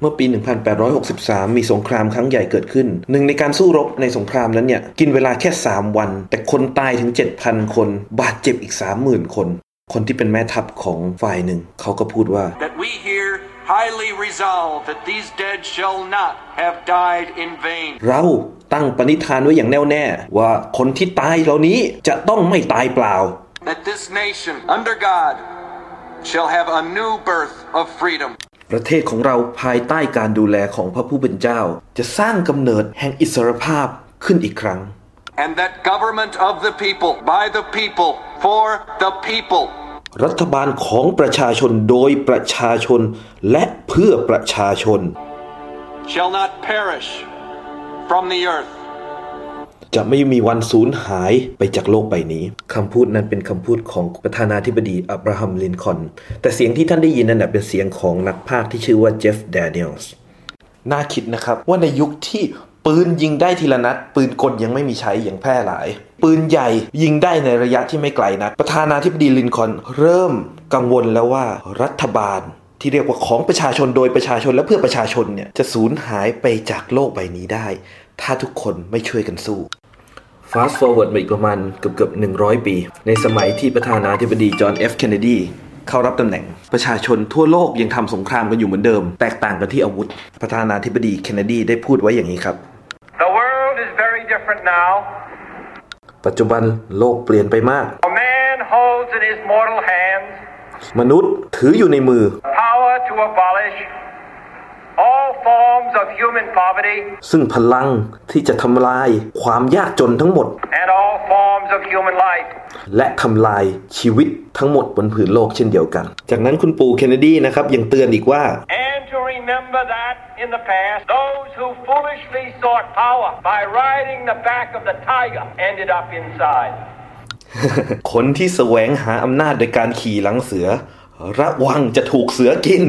เมื่อปี1863มีสงครามครั้งใหญ่เกิดขึ้นหนึ่งในการสู้รบในสงครามนั้นเนี่ยกินเวลาแค่3วันแต่คนตายถึง 7,000 คนบาดเจ็บอีก 30,000 คนคนที่เป็นแม่ทัพของฝ่ายหนึ่งเขาก็พูดว่า That we here highly resolve that these dead shall not have died in vain เราตั้งปณิธานไว้อย่างแน่วแน่ว่าคนที่ตายเหล่านี้จะต้องไม่ตายเปล่า That this nation under God shall have a new birth of freedomประเทศของเราภายใต้การดูแลของพระผู้เป็นเจ้าจะสร้างกำเนิดแห่งอิสรภาพขึ้นอีกครั้ง And that government of the people, by the people, for the people รัฐบาลของประชาชนโดยประชาชนและเพื่อประชาชน Shall not perish from the earth จะไม่มีวันสูญหายไปจากโลกใบนี้คำพูดนั้นเป็นคำพูดของประธานาธิบดีอับราฮัมลินคอล์นแต่เสียงที่ท่านได้ยินนั้นเป็นเสียงของนักพากย์ที่ชื่อว่าเจฟฟ์แดเนียลส์น่าคิดนะครับว่าในยุคที่ปืนยิงได้ทีละนัดปืนกลยังไม่มีใช้อย่างแพร่หลายปืนใหญ่ยิงได้ในระยะที่ไม่ไกลนักประธานาธิบดีลินคอล์นเริ่มกังวลแล้วว่ารัฐบาลที่เรียกว่าของประชาชนโดยประชาชนและเพื่อประชาชนเนี่ยจะสูญหายไปจากโลกใบนี้ได้ถ้าทุกคนไม่ช่วยกันสู้ Fast forward มาอีกประมาณเกือบ100 ปีในสมัยที่ประธานาธิบดีจอห์นเอฟเคนเนดีเข้ารับตำแหน่งประชาชนทั่วโลกยังทำสงครามกันอยู่เหมือนเดิมแตกต่างกันที่อาวุธประธานาธิบดีเคนเนดีได้พูดไว้อย่างนี้ครับ The world is very different now ปัจจุบันโลกเปลี่ยนไปมาก A man holds in his mortal hands มนุษย์ถืออยู่ในมือ Power to abolish all forms of human poverty ซึ่งพลังที่จะทำลายความยากจนทั้งหมด And all forms of human life และทำลายชีวิตทั้งหมดบนผืนโลกเช่นเดียวกันจากนั้นคุณปู่เคนเนดีนะครับยังเตือนอีกว่า And to remember that in the past those who foolishly sought power by riding the back of the tiger ended up inside คนที่แสวงหาอำนาจโดยการขี่หลังเสือระวังจะถูกเสือกิน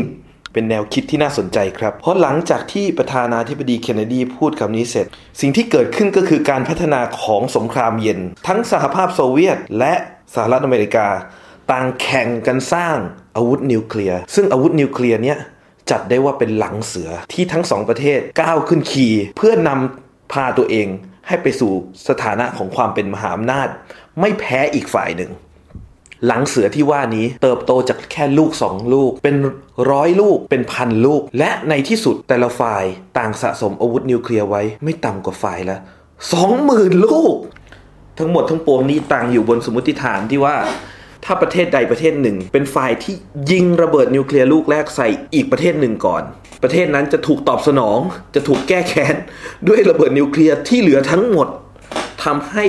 เป็นแนวคิดที่น่าสนใจครับเพราะหลังจากที่ประธานาธิบดีเคนเนดีพูดคำนี้เสร็จสิ่งที่เกิดขึ้นก็คือการพัฒนาของสงครามเย็นทั้งสหภาพโซเวียตและสหรัฐอเมริกาต่างแข่งกันสร้างอาวุธนิวเคลียร์ซึ่งอาวุธนิวเคลียร์เนี้ยจัดได้ว่าเป็นหลังเสือที่ทั้งสองประเทศก้าวขึ้นขี่เพื่อนำพาตัวเองให้ไปสู่สถานะของความเป็นมหาอำนาจไม่แพ้อีกฝ่ายหนึ่งหลังเสือที่ว่านี้เติบโตจากแค่ลูก2ลูกเป็น100ลูกเป็นพันลูกและในที่สุดแต่ละฝ่ายต่างสะสมอาวุธนิวเคลียร์ไว้ไม่ต่ำกว่าฝ่ายละ 20,000 ลูกทั้งหมดทั้งปวงนี้ต่างอยู่บนสมมติฐานที่ว่าถ้าประเทศใดประเทศหนึ่งเป็นฝ่ายที่ยิงระเบิดนิวเคลียร์ลูกแรกใส่อีกประเทศหนึ่งก่อนประเทศนั้นจะถูกตอบสนองจะถูกแก้แค้นด้วยระเบิดนิวเคลียร์ที่เหลือทั้งหมดทำให้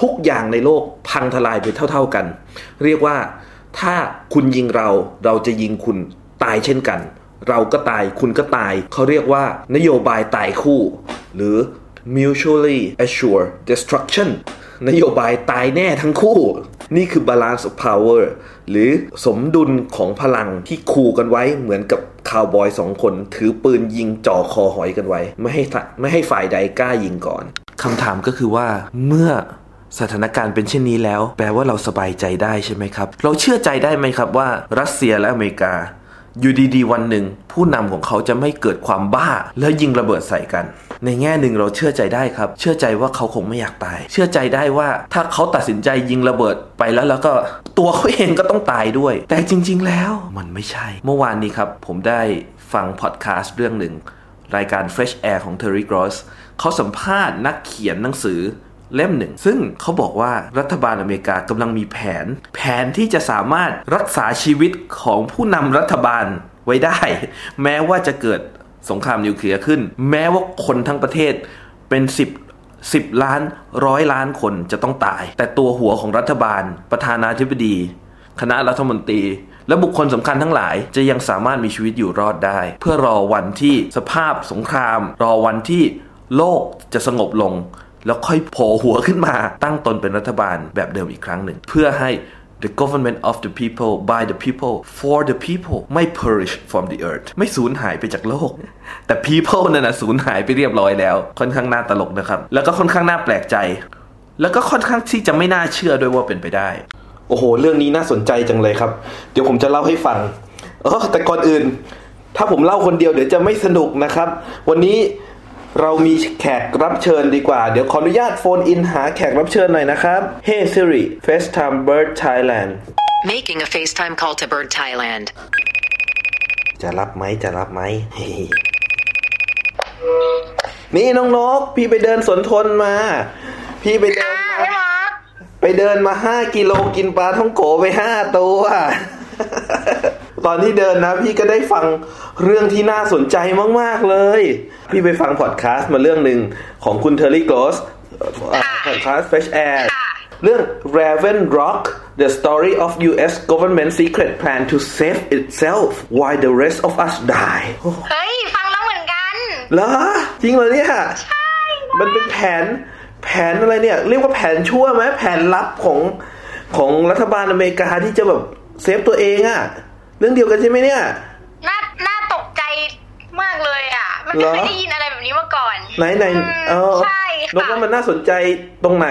ทุกอย่างในโลกพังทลายไปเท่าๆกันเรียกว่าถ้าคุณยิงเราเราจะยิงคุณตายเช่นกันเราก็ตายคุณก็ตายเขาเรียกว่านโยบายตายคู่หรือ mutually assured destruction นโยบายตายแน่ทั้งคู่นี่คือ balance of power หรือสมดุลของพลังที่คู่กันไว้เหมือนกับคาวบอยสองคนถือปืนยิงจ่อคอหอยกันไว้ไม่ให้ฝ่ายใดกล้ายิงก่อนคำถามก็คือว่าเมื่อสถานการณ์เป็นเช่นนี้แล้วแปลว่าเราสบายใจได้ใช่ไหมครับเราเชื่อใจได้ไหมครับว่ารัสเซียและอเมริกาอยู่ดีๆวันหนึ่งผู้นำของเขาจะไม่เกิดความบ้าแล้วยิงระเบิดใส่กันในแง่หนึ่งเราเชื่อใจได้ครับเชื่อใจว่าเขาคงไม่อยากตายเชื่อใจได้ว่าถ้าเขาตัดสินใจยิงระเบิดไปแล้วก็ตัวเขาเองก็ต้องตายด้วยแต่จริงๆแล้วมันไม่ใช่เมื่อวานนี้ครับผมได้ฟังพอดแคสต์เรื่องหนึ่งรายการ Fresh Air ของ Terry Gross เขาสัมภาษณ์นักเขียนหนังสือเล่มหนึ่งซึ่งเขาบอกว่ารัฐบาลอเมริกากำลังมีแผนที่จะสามารถรักษาชีวิตของผู้นำรัฐบาลไว้ได้แม้ว่าจะเกิดสงครามนิวเคลียร์ขึ้นแม้ว่าคนทั้งประเทศเป็น10ล้าน100ล้านคนจะต้องตายแต่ตัวหัวของรัฐบาลประธานาธิบดีคณะรัฐมนตรีและบุคคลสำคัญทั้งหลายจะยังสามารถมีชีวิตอยู่รอดได้เพื่อรอวันที่สภาพสงครามรอวันที่โลกจะสงบลงแล้วค่อยโผล่หัวขึ้นมาตั้งตนเป็นรัฐบาลแบบเดิมอีกครั้งหนึ่งเพื่อให้ the government of the people by the people for the people ไม่ perish from the earth ไม่สูญหายไปจากโลกแต่ people นั่นนะสูญหายไปเรียบร้อยแล้วค่อนข้างน่าตลกนะครับแล้วก็ค่อนข้างน่าแปลกใจแล้วก็ค่อนข้างที่จะไม่น่าเชื่อด้วยว่าเป็นไปได้โอ้โหเรื่องนี้น่าสนใจจังเลยครับเดี๋ยวผมจะเล่าให้ฟังแต่ก่อนอื่น ถ้าผมเล่าคนเดียวเดี๋ยวจะไม่สนุกนะครับวันนี้เรามีแขกรับเชิญดีกว่าเดี๋ยวขออนุญาตโฟนอินหาแขกรับเชิญหน่อยนะครับ Hey Siri FaceTime Bird Thailand Making a FaceTime call to Bird Thailand จะรับไหมนี่น้องนกพี่ไปเดินสวนทนมาไปเดินมา5กิโลกินปลาท่องโกไป5ตัวตอนที่เดินนะพี่ก็ได้ฟังเรื่องที่น่าสนใจมากๆเลยพี่ไปฟังพอดคาสต์มาเรื่องนึงของคุณ Terry Gross พอดคาสต์ Fresh Air เรื่อง Raven Rock The Story of US Government Secret Plan to Save Itself Why the Rest of Us Die เฮ้ยฟังแล้วเหมือนกันเหรอจริงเหรอเนี่ยใช่มันเป็นแผนอะไรเนี่ยเรียกว่าแผนชั่วไหมแผนลับของรัฐบาลอเมริกาที่จะแบบเซฟตัวเองอะเรื่องเดียวกันใช่ไหมเนี่ยน่าตกใจมากเลยอะมันจะไม่ได้ยินอะไรแบบนี้มาก่อนไหนเออใช่ค่ะแล้วมันน่าสนใจตรงไหน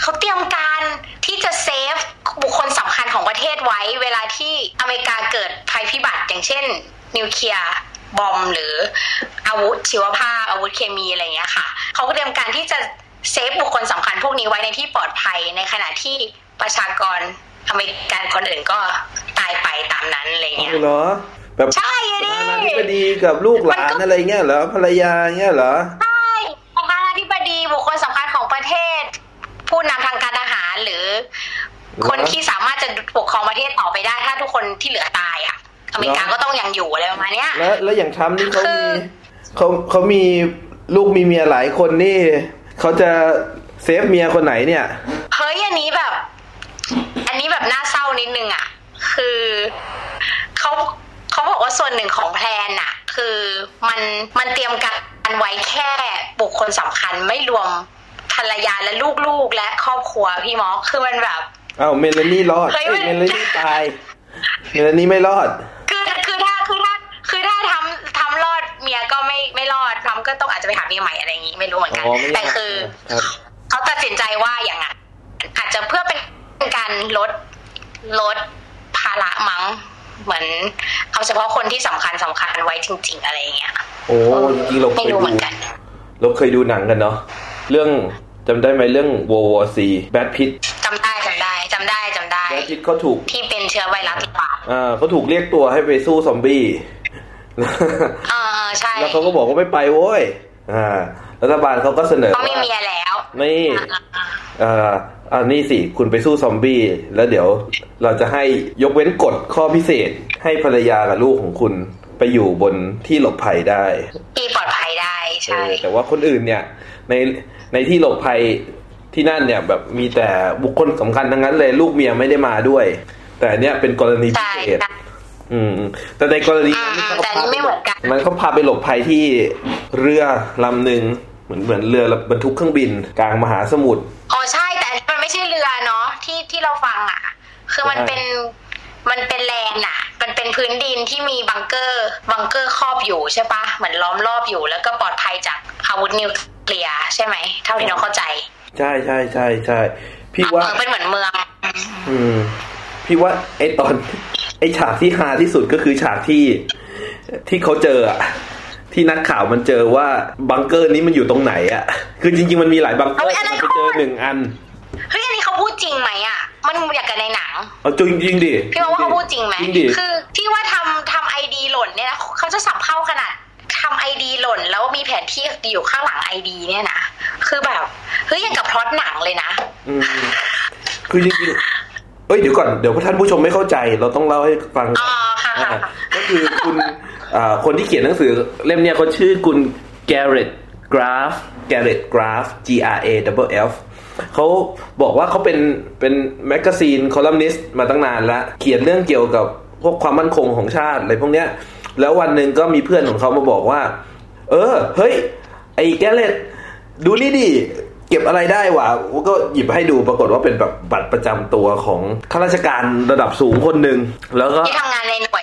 เขาเตรียมการที่จะเซฟบุคคลสำคัญของประเทศไว้เวลาที่อเมริกาเกิดภัยพิบัติอย่างเช่นนิวเคลียร์บอมหรืออาวุธชีวภาพอาวุธเคมีอะไรอย่างเงี้ยค่ะเขาก็เตรียมการที่จะเซฟบุคคลสำคัญพวกนี้ไว้ในที่ปลอดภัยในขณะที่ประชากรอเมริกันคนอื่นก็ตายไปตามนั้นอะไรเงี้ยเหรอแบบใช่ดิประธานาธิบดีกับลูกหลานอะไรเงี้ยเหรอภรรยาเงี้ยเหรอใช่ประธานาธิบดีบุคคลสำคัญของประเทศผู้นำทางการทหารหรือคนที่สามารถจะปกครองประเทศต่อไปได้ถ้าทุกคนที่เหลือตายอ่ะอเมริกาก็ต้องยังอยู่อะไรประมาณเนี้ยแล้วอย่างทรัมป์นี่เขามีลูกมีเมียหลายคนนี่เขาจะเซฟเมียคนไหนเนี่ยเฮ้ยอันนี้แบบน่าเศร้านิดนึงอ่ะคือเขาบอกว่าส่วนหนึ่งของแพลนอ่ะคือมันเตรียมการไว้แค่บุคคลสำคัญไม่รวมภรรยาและลูกๆและครอบครัวพี่มอคือมันแบบอ้าวเมเลนี่รอดเมเลนี่ตายเมเลนี่ไม่รอดคือถ้าทำรอดเมียก็ไม่รอดทำก็ต้องอาจจะไปหาเมียใหม่อะไรอย่างงี้ไม่รู้เหมือนกันแต่คือเขาตัดสินใจว่าอย่างนั้นอาจจะเพื่อเป็นการลดภาระมั้งเหมือนเอาเฉพาะคนที่สำคัญไว้จริงๆอะไรอย่างเงี้ยโอ้จริงๆเราเคยดูหนังกันเนาะเรื่องจำได้ไหมเรื่อง World War C แบทพิตจำได้แบทพิตเขาถูกที่เป็นเชื้อไวรัสระบาดเขาถูกเรียกตัวให้ไปสู้ซอมบี้ใช่แล้วเขาก็บอกว่าไม่ไปโว้ยรัฐบาลเขาก็เสนอว่าไม่มีแล้วนี่อันนี้สิคุณไปสู้ซอมบี้แล้วเดี๋ยวเราจะให้ยกเว้นกฎข้อพิเศษให้ภรรยากับลูกของคุณไปอยู่บนที่หลบภัยได้ที่ปลอดภัยได้ใช่แต่ว่าคนอื่นเนี่ยในที่หลบภัยที่นั่นเนี่ยแบบมีแต่บุคคลสำคัญทั้งนั้นเลยลูกเมียไม่ได้มาด้วยแต่อันเนี้ยเป็นกรณีพิเศษแต่ในกรณีนี้เขาพาไปหลบภัยที่เรือลำหนึ่งเหมือนเรือบรรทุกเครื่องบินกลางมหาสมุทรอ๋อใช่แต่มันไม่ใช่เรือเนาะที่เราฟังอ่ะคือมันเป็นแลนด์อ่ะมันเป็นพื้นดินที่มีบังเกอร์ครอบอยู่ใช่ปะเหมือนล้อมรอบอยู่แล้วก็ปลอดภัยจากอาวุธนิวเคลียร์ใช่ไหมเท่าที่เราเข้าใจใช่พี่ว่าเป็นเหมือนเมืองพี่ว่าไอ้ฉากที่ฮาที่สุดก็คือฉากที่เขาเจออ่ะที่นักข่าวมันเจอว่าบังเกอร์นี้มันอยู่ตรงไหนอ่ะคือจริงๆมันมีหลายบังเกอร์มันไปเจอ1อันเฮ้ยอันนี้เขาพูดจริงไหมอ่ะมันอย่างกับในหนังอ๋อจริงดิพี่ว่าเขาพูดจริงไหมคือที่ว่าทำไอดีหล่นเนี่ยนะเขาจะสับเข้าขนาดทำไอดีหล่นแล้วมีแผนที่อยู่ข้างหลังไอดีเนี่ยนะคือแบบเฮ้ยอย่างกับพล็อตหนังเลยนะคือจริงๆเอ้ยเดี๋ยวก่อนเดี๋ยวท่านผู้ชมไม่เข้าใจเราต้องเล่าให้ฟังอ๋อค่ะก็คือคุณคนที่เขียนหนังสือเล่มเนี้ยเขาชื่อคุณแกเร็ตกราฟ G R A F F เขาบอกว่าเขาเป็นแมกกาซีนคอลัมนิสต์มาตั้งนานแล้วเขียนเรื่องเกี่ยวกับพวกความมั่นคงของชาติอะไรพวกเนี้ยแล้ววันนึงก็มีเพื่อนของเขามาบอกว่าเฮ้ยไอ้แกเร็ตดูนี่ดิเก็บอะไรได้วะก็หยิบให้ดูปรากฏว่าเป็นแบบบัตรประจำตัวของข้าราชการระดับสูงคนนึงแล้วก็ที่ทำงานในหน่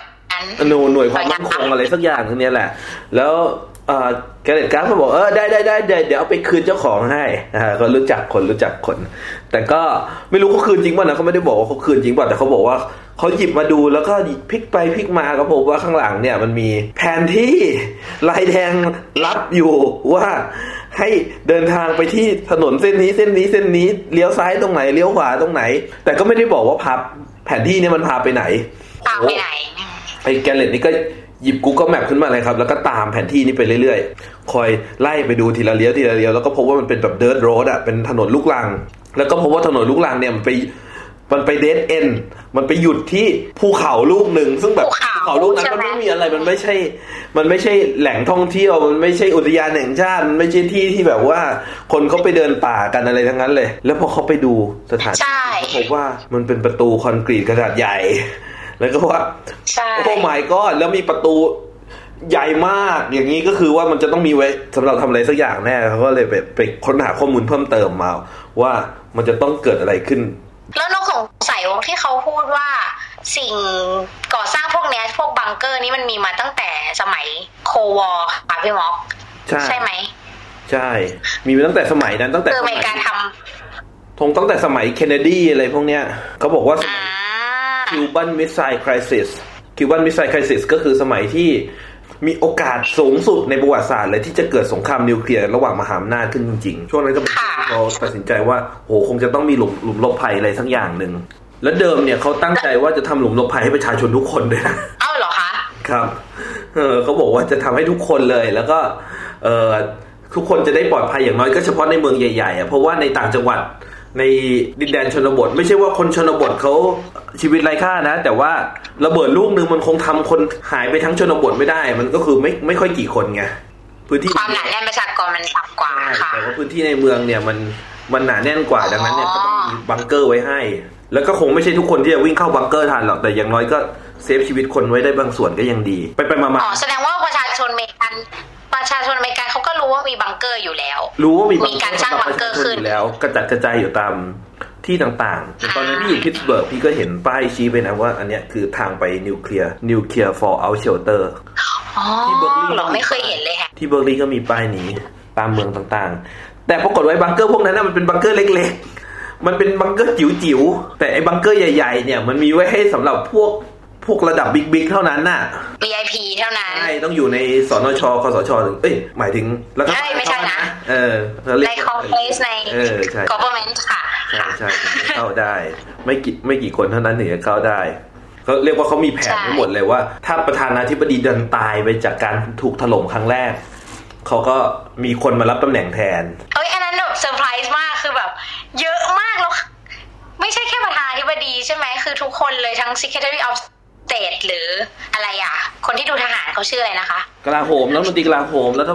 วยความมั่นคงอะไรสักอย่างทั้งนี้แหละแล้วแกเร็ตกราฟเขาบอกได้เดี๋ยวเอาไปคืนเจ้าของให้ก็รู้จักคนแต่ก็ไม่รู้เขาคืนจริงป่ะนะเขาไม่ได้บอกว่าเขาคืนจริงป่ะแต่เขาบอกว่า เขาหยิบมาดูแล้วก็พลิกไปพลิกมาก็พบว่าข้างหลังเนี่ยมันมีแผนที่ลายแดงรับอยู่ว่าให้เดินทางไปที่ถนนเส้นนี้เส้นนี้เส้นนี้เลี้ยวซ้ายตรงไหนเลี้ยวขวาตรงไหนแต่ก็ไม่ได้บอกว่าพาแผนที่เนี่ยมันพาไปไหนไอ้แกลเลตนี่ก็หยิบ Google Map ขึ้นมาเลยครับแล้วก็ตามแผนที่นี้ไปเรื่อยๆคอยไล่ไปดูทีละเลี้ยวทีละเลี้ยวแล้วก็พบว่ามันเป็นแบบเดิร์ทโรดอ่ะเป็นถนนลูกรังแล้วก็พบว่าถนนลูกรังเนี่ยมันไปเดดเอนมันไปหยุดที่ภูเขาลูกหนึ่งซึ่งแบบภูเขาลูกนั้นมันไม่มีอะไรมันไม่ใช่แหล่งท่องเที่ยวมันไม่ใช่อุทยานแห่งชาติมันไม่ใช่ที่ที่แบบว่าคนเขาไปเดินป่ากันอะไรทั้งนั้นเลยแล้วพอเขาไปดูสถานที่เขาพบว่ามันเป็นประตูคอนกรีตขนาดใหญ่แล้วก็ว่าโอ้ my god แล้วมีประตูใหญ่มากอย่างนี้ก็คือว่ามันจะต้องมีไว้สำหรับทำอะไรสักอย่างแน่เขาก็เลยไปค้นหาข้อมูลเพิ่มเติมมาว่ามันจะต้องเกิดอะไรขึ้นแล้วนกของสายที่เขาพูดว่าสิ่งก่อสร้างพวกนี้พวกบังเกอร์นี้มันมีมาตั้งแต่สมัยโควอร์ค่ะพี่ม็อกใช่ไหมใช่มีมาตั้งแต่สมัยนั้นตั้งแต่สมัยการทำทงตั้งแต่สมัยเคนเนดีอะไรพวกเนี้ยเขาบอกว่าสมัยCuban Missile Crisis Cuban Missile Crisis ก็คือสมัยที่มีโอกาสสูงสุดในประวัติศาสตร์เลยที่จะเกิดสงครามนิวเคลียร์ระหว่างมหาอำนาจขึ้นจริงๆช่วงนั้นก็เป็นช่วงที่เราตัดสินใจว่าโหคงจะต้องมีหลุมหลบภัยอะไรสักอย่างนึงแล้วเดิมเนี่ยเขาตั้งใจว่าจะทำหลุมหลบภัยให้ประชาชนทุกคนด้วยนะเอ้าเหรอคะครับเขาบอกว่าจะทำให้ทุกคนเลยแล้วก็ทุกคนจะได้ปลอดภัยอย่างน้อยก็เฉพาะในเมืองใหญ่ๆเพราะว่าในต่างจังหวัดในดินแดนชนบทไม่ใช่ว่าคนชนบทเขาชีวิตไร้ค่านะแต่ว่าระเบิดลูกนึงมันคงทำคนหายไปทั้งชนบทไม่ได้มันก็คือไม่ค่อยกี่คนไงพื้นที่ความหนาแน่นประชากรมันต่ำกว่าค่ะแต่ว่าพื้นที่ในเมืองเนี่ยมันหนาแน่นกว่าดังนั้นเนี่ยก็ต้องมีบังเกอร์ไว้ให้แล้วก็คงไม่ใช่ทุกคนที่จะวิ่งเข้าบังเกอร์ทันหรอกแต่อย่างน้อยก็เซฟชีวิตคนไว้ได้บางส่วนก็ยังดีไปๆมาๆอ๋อแสดงว่าประชาชนอเมริกันเขาก็รู้ว่ามีบังเกอร์อยู่แล้วรู้ว่ามีการสร้างบังเกอร์ขึ้นแล้วกระจัดกระจายอยู่ตามที่ต่างๆตอนนั้นพี่อยู่พิตต์สเบิร์กพี่ก็เห็นป้ายชี้ไปนะว่าอันเนี้ยคือทางไปนิวเคลียร์ for out shelter ที่เบอร์ลินเราไม่เคยเห็นเลยค่ะที่เบอร์ลินก็มีป้ายนี้ตามเมืองต่างๆแต่ปรากฏว่าบังเกอร์พวกนั้นมันเป็นบังเกอร์เล็กๆมันเป็นบังเกอร์จิ๋วๆแต่ไอ้บังเกอร์ใหญ่ๆเนี่ยมันมีไว้ให้สำหรับพวกระดับบิ๊กๆเท่านั้นน่ะ VIP เท่านั้นใช่ต้องอยู่ในสนชคสชถึงเอ้ยหมายถึงแล้วก็ไม่ใช่นะในคอนเฟสใน government ค่ะใช่ๆเข้าได้ไม่กี่คนเท่านั้นถึงจะเข้าได้เขาเรียกว่าเขามีแผนทั้งหมดเลยว่าถ้าประธานาธิบดีดันตายไปจากการถูกถล่มครั้งแรกเขาก็มีคนมารับตำแหน่งแทนเอ้ยอันนั้นแบบเซอร์ไพรส์มากคือแบบเยอะมากแล้วไม่ใช่แค่ประธานาธิบดีใช่ไหมคือทุกคนเลยทั้ง Secretary ofหรืออะไรอ่ะคนที่ดูทหารเขาชื่ออะไรนะคะกลาโหมแล้วรัฐมนตรีกลาโหมแล้ว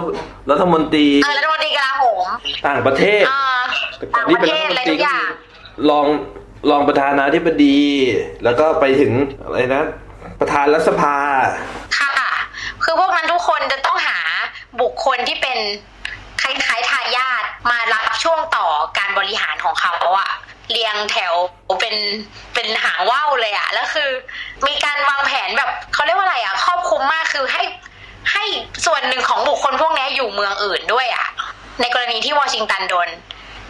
รัฐมนตรีกลาโหมต่างประเทศต่างประเทศอะไรทุกอย่างรองประธานาธิบดีแล้วก็ไปถึงอะไรนะประธานรัฐสภาค่ะคือพวกนั้นทุกคนจะต้องหาบุคคลที่เป็นคล้ายๆทายาทมารับช่วงต่อการบริหารของเขาอ่ะเรียงแถวเป็นหางว่าวเลยอ่ะแล้วคือมีการวางแผนแบบเขาเรียกว่าอะไรอ่ะครอบคลุมมากคือให้ส่วนหนึ่งของบุคคลพวกนี้อยู่เมืองอื่นด้วยอ่ะในกรณีที่วอชิงตันโ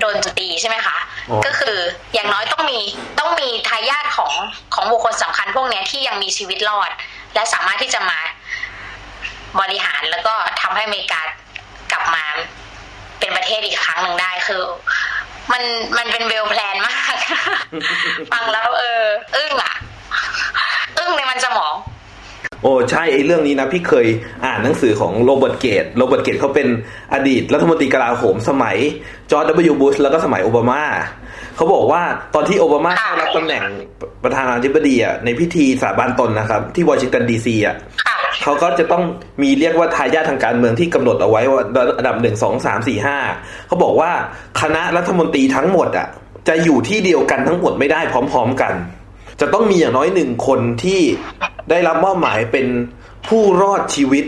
ดนจุดตีใช่ไหมคะก็คืออย่างน้อยต้องมีทายาทของบุคคลสำคัญพวกนี้ที่ยังมีชีวิตรอดและสามารถที่จะมาบริหารแล้วก็ทำให้อเมริกากลับมาเป็นประเทศอีกครั้งหนึ่งได้คือมันเป็นเวลแพลนมาก ฟังแล้วอึ้งอ่ะอึ้งในมันสมองโอ้ใช่ไอ้เรื่องนี้นะพี่เคยอ่านหนังสือของโรเบิร์ตเกตเขาเป็นอดีตรัฐมนตรีกลาโหมสมัยจอร์จ W บุชแล้วก็สมัยโอบามาเขาบอกว่าตอนที่โอบามาเข้ารับตำแหน่งประธานาธิบดีอ่ะในพิธีสาบานตนนะครับที่วอชิงตันดีซีอ่ะเขาก็จะต้องมีเรียกว่าทายาททางการเมืองที่กำหนดเอาไว้ว่าอันดับ1 2 3 4 5เขาบอกว่าคณะรัฐมนตรีทั้งหมดอ่ะจะอยู่ที่เดียวกันทั้งหมดไม่ได้พร้อมๆกันจะต้องมีอย่างน้อย1คนที่ได้รับมอบหมายเป็นผู้รอดชีวิต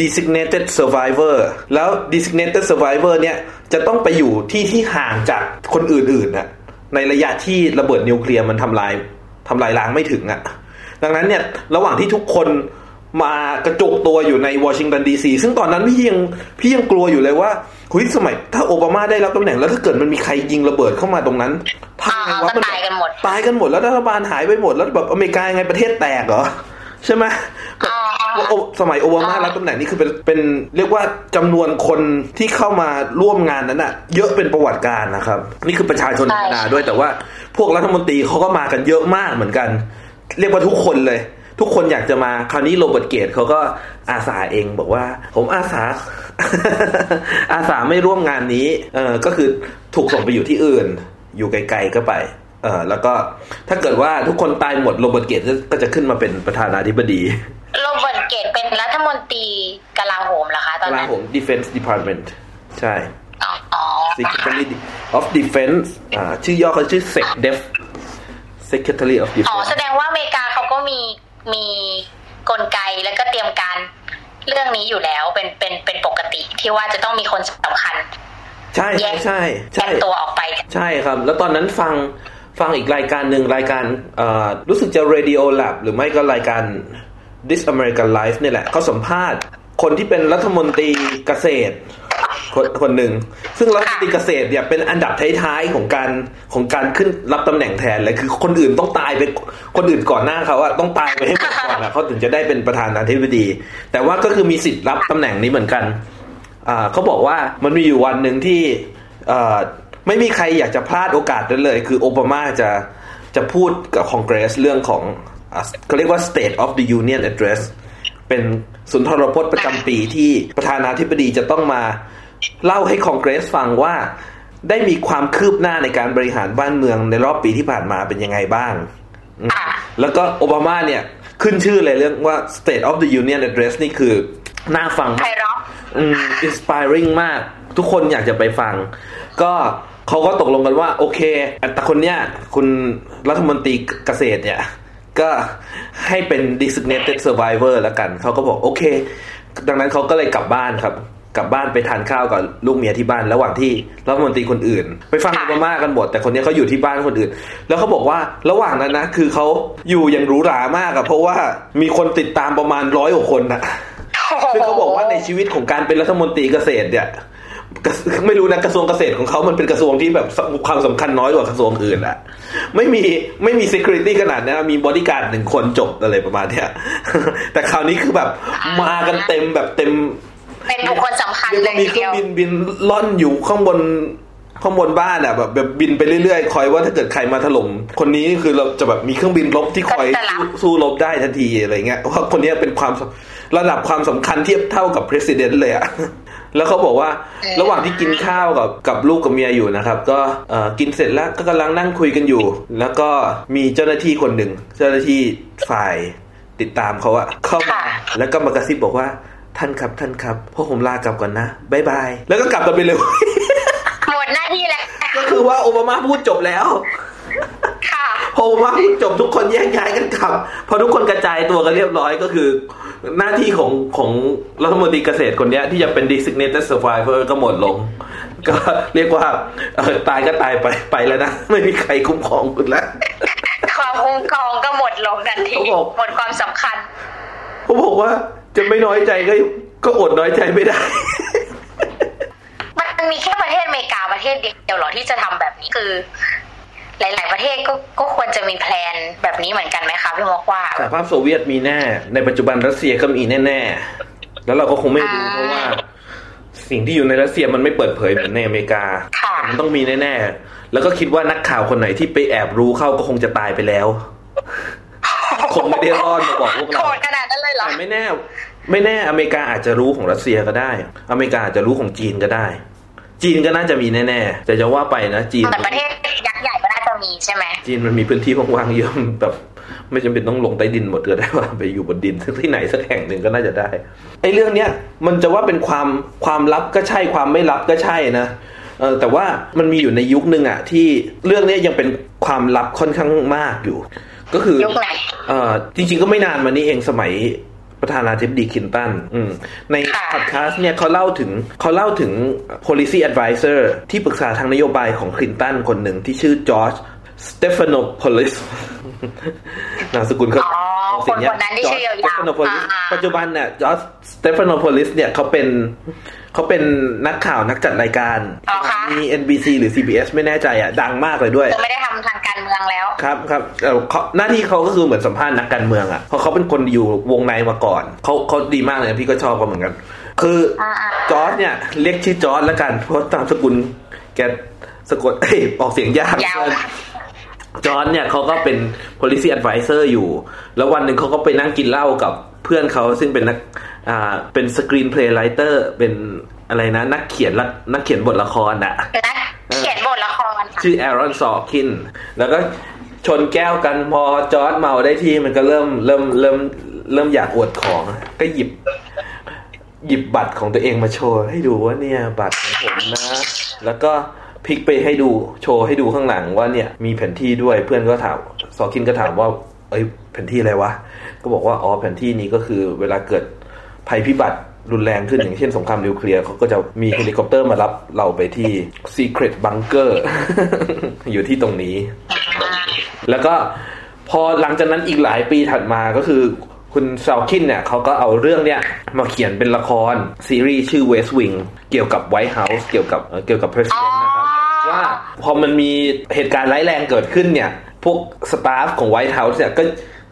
designated survivor แล้ว designated survivor เนี่ยจะต้องไปอยู่ที่ห่างจากคนอื่นๆน่ะในระยะที่ระเบิดนิวเคลียร์มันทำลายล้างไม่ถึงอ่ะดังนั้นเนี่ยระหว่างที่ทุกคนมากระจุกตัวอยู่ในวอชิงตันดีซีซึ่งตอนนั้นพี่ยังกลัวอยู่เลยว่าสมัยถ้าโอบามาได้รับตำแหน่งแล้วถ้าเกิดมันมีใครยิงระเบิดเข้ามาตรงนั้น พายว่ามันตายกันหมดแล้วรัฐบาลหายไปหมดแล้วแบบอเมริกายังไงประเทศแตกเหรอใช่ไหมสมัยโอบามารับตำแหน่งนี่คือเป็นเรียกว่าจำนวนคนที่เข้ามาร่วมงานนั้นน่ะเยอะเป็นประวัติการนะครับนี่คือประชาชนธรรมดาด้วยแต่ว่าพวกรัฐมนตรีเขาก็มากันเยอะมากเหมือนกันเรียกว่าทุกคนเลยทุกคนอยากจะมาคราวนี้โรเบิร์ตเกตเขาก็อาสาเองบอกว่าผมอาสาไม่ร่วมงานนี้ก็คือถูกส่งไปอยู่ที่อื่นอยู่ไกลๆก็ไปแล้วก็ถ้าเกิดว่าทุกคนตายหมดโรเบิร์ตเกตก็จะขึ้นมาเป็นประธานาธิบดีโรเบิร์ตเกตเป็นรัฐมนตรีกลาโหมเหรอคะตอนนั้นกลาโหม Defense Department ใช่ Secretary of Defense ชื่อย่อเขาชื่อ SecDef Secretary of Defense แสดงว่าอเมริกาเขาก็มีกลไกแล้วก็เตรียมการเรื่องนี้อยู่แล้วเป็นปกติที่ว่าจะต้องมีคนสำคัญใช่ๆๆแยกตัวออกไปใช่ครับแล้วตอนนั้นฟังอีกรายการนึงรายการรู้สึกจะ Radio Lab หรือไม่ก็รายการ This American Life นี่แหละเขาสัมภาษณ์คนที่เป็นรัฐมนตรีเกษตรคนหนึ่งซึ่งรัฐมนตรีเกษตรเนี่ยเป็นอันดับท้ายๆของการขึ้นรับตำแหน่งแทนเลยคือคนอื่นต้องตายไปคนอื่นก่อนหน้าเขาอะต้องตายไปให้หมดก่อนอะเขาถึงจะได้เป็นประธานาธิบดีแต่ว่าก็คือมีสิทธิ์รับตำแหน่งนี้เหมือนกันเขาบอกว่ามันมีอยู่วันหนึ่งที่ไม่มีใครอยากจะพลาดโอกาสนั้นเลยคือโอบามาจะพูดกับคอนเกรสเรื่องของเขาเรียกว่า State of the Union Address เป็นสุนทรพจน์ประจำปีที่ประธานาธิบดีจะต้องมาเล่าให้คอนเกรสฟังว่าได้มีความคืบหน้าในการบริหารบ้านเมืองในรอบปีที่ผ่านมาเป็นยังไงบ้างแล้วก็โอบามาเนี่ยขึ้นชื่อเลยเรื่องว่า State of the Union Address นี่คือน่าฟังinspiring มากทุกคนอยากจะไปฟังก็เขาก็ตกลงกันว่าโอเคแต่คนเนี้ยคุณรัฐมนตรีเกษตรเนี่ยก็ให้เป็น designated survivor แล้วกันเขาก็บอกโอเคดังนั้นเขาก็เลยกลับบ้านครับกลับบ้านไปทานข้าวกับลูกเมียที่บ้านระหว่างที่รัฐมนตรีคนอื่นไปฟังโอบามากันหมดแต่คนนี้เขาอยู่ที่บ้านคนอื่นแล้วเขาบอกว่าระหว่างนั้นนะคือเขาอยู่อย่างหรูหรามากอะเพราะว่ามีคนติดตามประมาณ100กว่าคนนะซึ่งเขาบอกว่าในชีวิตของการเป็นรัฐมนตรีเกษตรเนี่ยไม่รู้นะกระทรวงเกษตรของเขามันเป็นกระทรวงที่แบบความสำคัญน้อยกว่ากระทรวงอื่นอะไม่มี security ขนาดนั้นมีบอดี้การ์ด1คนจบอะไรประมาณเนี้ยแต่คราวนี้คือแบบมากันเต็มแบบเต็มเป็นบุคคลสำคัญเลยทีเดียวมีเครื่องบินล่อนอยู่ข้างบนบ้านอ่ะแบบบินไปเรื่อยๆคอยว่าถ้าเกิดใครมาถล่มคนนี้คือเราจะแบบมีเครื่องบินรบที่คอยสู้รบได้ทันทีอะไรเงี้ยเพราะคนนี้เป็นความระดับความสำคัญเทียบเท่ากับประธานาธิบดีเลยอ่ะแล้วเขาบอกว่าระหว่างที่กินข้าวกับลูกกับเมียอยู่นะครับก็กินเสร็จแล้วก็กำลังนั่งคุยกันอยู่แล้วก็มีเจ้าหน้าที่คนหนึ่งเจ้าหน้าที่ฝ่ายติดตามเขาอ่ะเข้ามาแล้วก็มากระซิบบอกว่าท่านครับพวกผมลากลับก่อนนะบ๊ายบายแล้วก็กลับกันไปเลยหมดหน้าที่แล้วก็คือว่าโอบามาพูดจบแล้วค่ะโอบามาพูดจบทุกคนแยกย้ายกันกลับพอทุกคนกระจายตัวกันเรียบร้อยก็คือหน้าที่ของรัฐมนตรีเกษตรคนเนี้ยที่จะเป็น designated survivor ก็หมดลงก็เรียกว่าตายก็ตายไปแล้วนะไม่มีใครคุ้มครองคุณแล้วความคุ้มครองก็หมดลงทันทีหมดความสำคัญเขาบอกว่าจะไม่น้อยใจก็อดน้อยใจไม่ได้มันมีแค่ประเทศอเมริกาประเทศเดียวหรอที่จะทำแบบนี้คือหลายๆประเทศก็ควรจะมีแพลนแบบนี้เหมือนกันไหมคะพี่มกว่าสหภาพโซเวียตมีแน่ในปัจจุบันรัสเซียก็มีแน่ๆแล้วเราก็คงไม่รู้เพราะว่าสิ่งที่อยู่ในรัสเซียมันไม่เปิดเผยเหมือนในอเมริกามันต้องมีแน่ๆแล้วก็คิดว่านักข่าวคนไหนที่ไปแอบรู้เข้าก็คงจะตายไปแล้วคงไม่ได้รอดมาบอกพวกเราขนาดนั้นเลยเหรอไม่แน่อเมริกาอาจจะรู้ของรัสเซียก็ได้อเมริกาอาจจะรู้ของจีนก็ได้จีนก็น่าจะมีแน่ๆแต่จะว่าไปนะจีนแต่ประเทศยักษ์ใหญ่ก็น่าจะมีใช่ไหมจีนมันมีพื้นที่ว่างๆเยอะแบบไม่จำเป็นต้องลงใต้ดินหมดก็ได้ว่าไปอยู่บนดินที่ไหนสักแห่งหนึ่งก็น่าจะได้ไอ้เรื่องเนี้ยมันจะว่าเป็นความลับก็ใช่ความไม่ลับก็ใช่นะแต่ว่ามันมีอยู่ในยุคนึงอ่ะที่เรื่องเนี้ยยังเป็นความลับค่อนข้างมากอยู่ก็คือจริงๆก็ไม่นานมานี้เองสมัยประธานาธิบดีคลินตันในพอดแคสต์เนี่ยเขาเล่าถึง policy advisor ที่ปรึกษาทางนโยบายของคลินตันคนหนึ่งที่ชื่อจอร์จสเตฟานอโพลิสนามสกุลเขาคนนั้นที่ชื่อยาวปัจจุบันเนี่ยจอร์จสเตฟานอโพลิสเนี่ยเขาเป็นนักข่าวนักจัดรายการ นะคะมี NBC หรือ CBS ไม่แน่ใจอ่ะดังมากเลยด้วยเธอไม่ได้ทำทางการเมืองแล้วครับครับหน้าที่เขาก็คือเหมือนสัมภาษณ์นักการเมืองอ่ะเพราะเขาเป็นคนอยู่วงในมาก่อนเขาดีมากเลยพี่ก็ชอบเขาเหมือนกันคือจอร์จเนี่ยเรียกชื่อจอร์จละกันเพราะตามสกุลแกสะกดออกเสียงยากจอร์จเนี่ยเขาก็เป็น policy advisor อยู่แล้ววันหนึ่งเขาก็ไปนั่งกินเหล้ากับเพื่อนเขาซึ่งเป็นนักเป็น screenplay writer เป็นอะไรนะนักเขียนบทละครน่ะเขียนบทละครชื่อแอรอนซอคินแล้วก็ชนแก้วกันพอจอร์จเมาได้ที่มันก็เริ่มอยากอวดของก็หยิบบัตรของตัวเองมาโชว์ให้ดูว่าเนี่ยบัตรของผมนะแล้วก็พลิกไปให้ดูโชว์ให้ดูข้างหลังว่าเนี่ยมีแผนที่ด้วยเพื่อนก็ถามซอคินก็ถามว่าเอ้ยแผนที่อะไรวะก็บอกว่าอ๋อแผนที่นี้ก็คือเวลาเกิดภัยพิบัติรุนแรงขึ้นอย่างเช่นสงครามนิวเคลียร์เขาก็จะมีเฮลิคอปเตอร์มารับเราไปที่ Secret Bunker อยู่ที่ตรงนี้แล้วก็พอหลังจากนั้นอีกหลายปีถัดมาก็คือคุณซอคินเนี่ยเขาก็เอาเรื่องเนี่ยมาเขียนเป็นละครซีรีส์ชื่อ West Wing เกี่ยวกับ White House เกี่ยวกับ President นะครับว่าพอมันมีเหตุการณ์ร้ายแรงเกิดขึ้นเนี่ยพวกสตาฟของ White House เนี่ย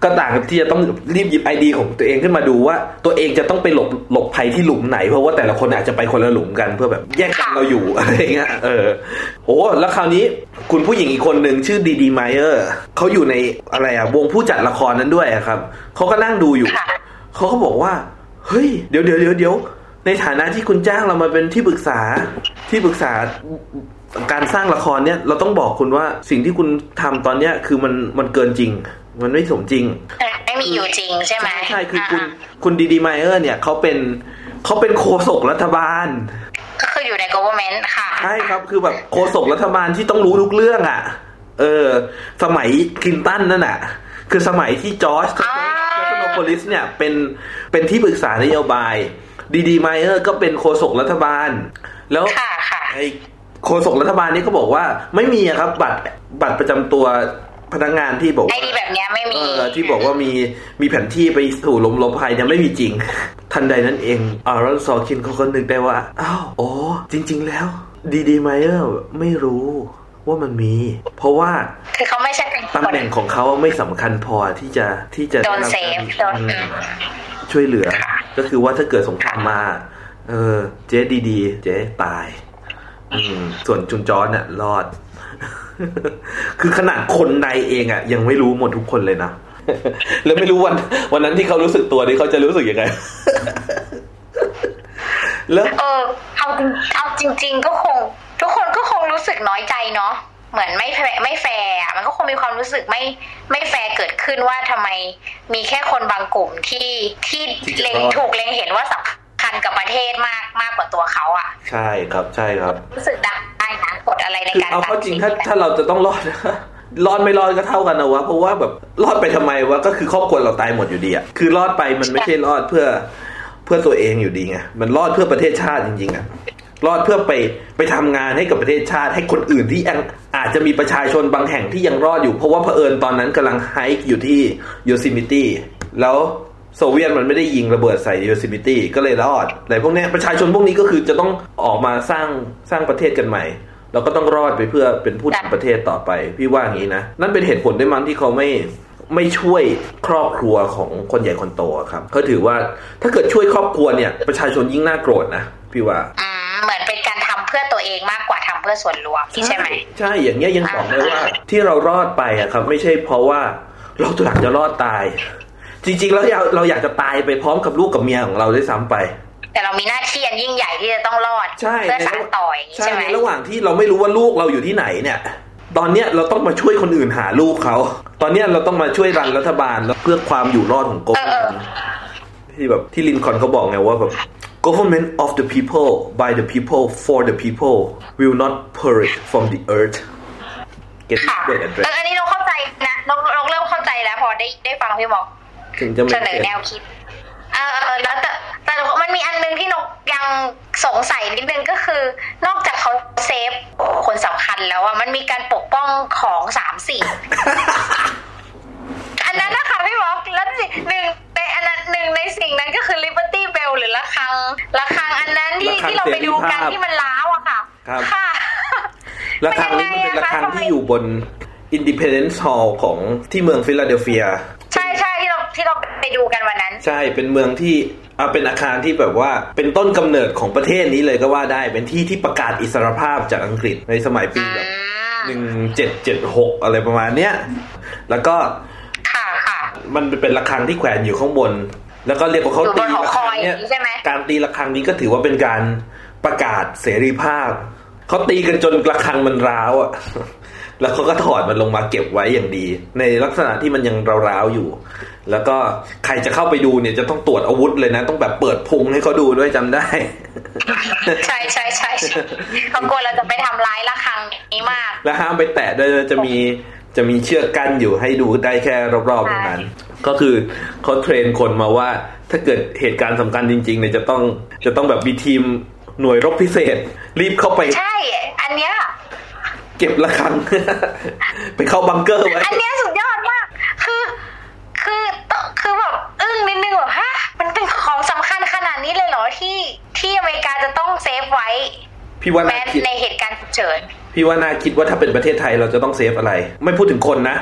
ก็ต่างที่จะต้องรีบหยิบ ID ของตัวเองขึ้นมาดูว่าตัวเองจะต้องไปหลบภัยที่หลุมไหนเพราะว่าแต่ละคนอาจจะไปคนละหลุมกันเพื่อแบบแยกกันเราอยู่อะไรเงี้ยโอ้แล้วคราวนี้คุณผู้หญิงอีกคนนึงชื่อดีดีไมเออร์เขาอยู่ในอะไรอะวงผู้จัดละครนั้นด้วยครับเขาก็นั่งดูอยู่เขาก็บอกว่าเฮ้ยเดี๋ยวในฐานะที่คุณจ้างเรามาเป็นที่ปรึกษาการสร้างละครเนี่ยเราต้องบอกคุณว่าสิ่งที่คุณทำตอนเนี้ยคือมันเกินจริงมันไม่สมจริงไม่มีอยู่จริงใช่ไหมใช่คือคุณดีดีไมเออร์เนี่ยเขาเป็นโฆษกรัฐบาลก็คืออยู่ใน government ค่ะใช่ครับคือแบบโฆษกรัฐบาลที่ต้องรู้ทุกเรื่องอ่ะสมัยคลินตันนั่นน่ะคือสมัยที่จอร์จแคโนโพลิสเนี่ยเป็นที่ปรึกษานโยบายดีดีไมเออร์ก็เป็นโฆษกรัฐบาลแล้วไอ้โฆษกรัฐบาลนี่ก็บอกว่าไม่มีครับบัตรประจำตัวพนักงานที่บอกไอ้ดีแบบนี้ไม่มีที่บอกว่ามีแผนที่ไปสู่ลมๆภัยเนี่ยไม่มีจริงทันใดนั้นเองอารอนซอคินเขาก็นึกได้ว่าอ้าวอ๋อจริงๆแล้วดีดีไมเออร์ไม่รู้ว่ามันมีเพราะว่าคือเขาไม่ใช่ตำแหน่งของเขาไม่สำคัญพอที่จะโดนเซฟโดนช่วยเหลือก็คือว่าถ้าเกิดสงครามมาเจ๊ดีๆเจ๊ตายส่วนจุนจอนน่ะรอดคือขนาดคนในเองอ่ะยังไม่รู้หมดทุกคนเลยนะแล้วไม่รู้วันนั้นที่เขารู้สึกตัวนี่เขาจะรู้สึกยังไงแล้วเอาจริงก็คงทุกคนก็คงรู้สึกน้อยใจเนาะเหมือนไม่แฟร์มันก็คงมีความรู้สึกไม่แฟร์เกิดขึ้นว่าทำไมมีแค่คนบางกลุ่มที่ถูกเล็งเห็นว่าสำคัญกับประเทศมากกว่าตัวเขาอ่ะใช่ครับใช่ครับรู้สึกดังกดอะไรในการเอาเข้าจริงถ้าเราจะต้องรอดนะรอดไม่รอดก็เท่ากันนะวะเพราะว่าแบบรอดไปทำไมวะก็คือครอบครัวเราตายหมดอยู่ดีอ่ะคือรอดไปมันไม่ใช่รอดเพื่อตัวเองอยู่ดีไงมันรอดเพื่อประเทศชาติจริงๆอ่ะรอดเพื่อไปทำงานให้กับประเทศชาติให้คนอื่นที่ยังอาจจะมีประชาชนบางแห่งที่ยังรอดอยู่เพราะว่าเผอิญตอนนั้นกำลังไฮค์อยู่ที่โยซิมิตี้แล้วโซเวียตมันไม่ได้ยิงระเบิดใส่โยซิมิตี้ก็เลยรอดแต่พวกนี้ประชาชนพวกนี้ก็คือจะต้องออกมาสร้างประเทศกันใหม่เราก็ต้องรอดไปเพื่อเป็นผู้นำประเทศต่อไปพี่ว่าอย่างนี้นะนั่นเป็นเหตุผลด้วยมั้งที่เขาไม่ช่วยครอบครัวของคนใหญ่คนโตครับเขาถือว่าถ้าเกิดช่วยครอบครัวเนี่ยประชาชนยิ่งน่าโกรธนะพี่ว่าเหมือนเป็นการทำเพื่อตัวเองมากกว่าทำเพื่อส่วนรวมใช่ไหมใช่อย่างเงี้ยยังบอกได้ว่าที่เรารอดไปอะครับไม่ใช่เพราะว่าเราตัวหลักจะรอดตายจริงๆแล้วเราอยากจะตายไปพร้อมกับลูกกับเมียของเราด้วยซ้ำไปแต่เรามีหน้าที่อันยิ่งใหญ่ที่จะต้องรอดเพื่อสานต่ออย่างนี้ใช่ไหมระหว่างที่เราไม่รู้ว่าลูกเราอยู่ที่ไหนเนี่ยตอนเนี้ยเราต้องมาช่วยคนอื่นหาลูกเขาตอนเนี้ยเราต้องมาช่วยรันรัฐบาลเพื่อความอยู่รอดของกลุ่มที่แบบที่ลินคอล์นเขาบอกไงว่าแบบ government of the people by the people for the people will not perish from the earth Gettysburg Address อันนี้เราเข้าใจนะเราเริ่มเข้าใจแล้วพอได้ฟังพี่หมอถึงจะเสนอแนวคิดแล้วแต่มันมีอันนึงที่นกยังสงสัยนิดนึงก็คือนอกจากเขาเซฟคนสำคัญแล้วอ่ะมันมีการปกป้องของสามสิ่ง อันนั้นนะคะพี่บอกแล้วหนึ่งในสิ่งนั้นก็คือ Liberty Bell หรือระฆังอันนั้นที่เราไปดูกันที่มันล้าวอะค่ะค่ะ ระฆังนี้มันเป็นระฆังที่อยู่บน Independence Hall ของที่เมืองฟิลาเดลเฟียใช่ๆที่เราไปดูกันวันนั้นใช่เป็นเมืองที่เป็นอาคารที่แบบว่าเป็นต้นกำเนิดของประเทศนี้เลยก็ว่าได้เป็นที่ที่ประกาศอิสรภาพจากอังกฤษในสมัยปีแบบ1776อะไรประมาณเนี้ยแล้วก็ค่ะมันเป็นระฆังที่แขวนอยู่ข้างบนแล้วก็เรียกว่าเขาตีระฆังเนี่ยการตีระฆังนี้ก็ถือว่าเป็นการประกาศเสรีภาพเขาตีกันจนระฆังมันร้าวอ่ะแล้วเขาก็ถอดมันลงมาเก็บไว้อย่างดีในลักษณะที่มันยังร้าวๆอยู่แล้วก็ใครจะเข้าไปดูเนี่ยจะต้องตรวจอาวุธเลยนะต้องแบบเปิดพุงให้เขาดูด้วยจำได้ ใช่ๆๆๆเขากลัวเราจะไปทำร้ายระฆังนี้มากแล้วห้ามไปแตะด้วยจะมีเชือกกั้นอยู่ให้ดูได้แค่รอบๆเท่านั้นก็คือเขาเทรนคนมาว่าถ้าเกิดเหตุการณ์สำคัญจริงๆเนี่ยจะต้องแบบมีทีมหน่วยรบพิเศษรีบเข้าไปใช่อันเนี้ยเก็บระฆังไปเข้าบังเกอร์ไว้อันเนี้ยสุดยอดมากคือแบบอึ้งนิดนึงแบบฮะมันเป็นของสำคัญขนาดนี้เลยเหรอที่อเมริกาจะต้องเซฟไว้พี่ว่าน่าคิดในเหตุการณ์ฉุกเฉินพี่ว่าน่าคิดว่าถ้าเป็นประเทศไทยเราจะต้องเซฟอะไรไม่พูดถึงคนนะ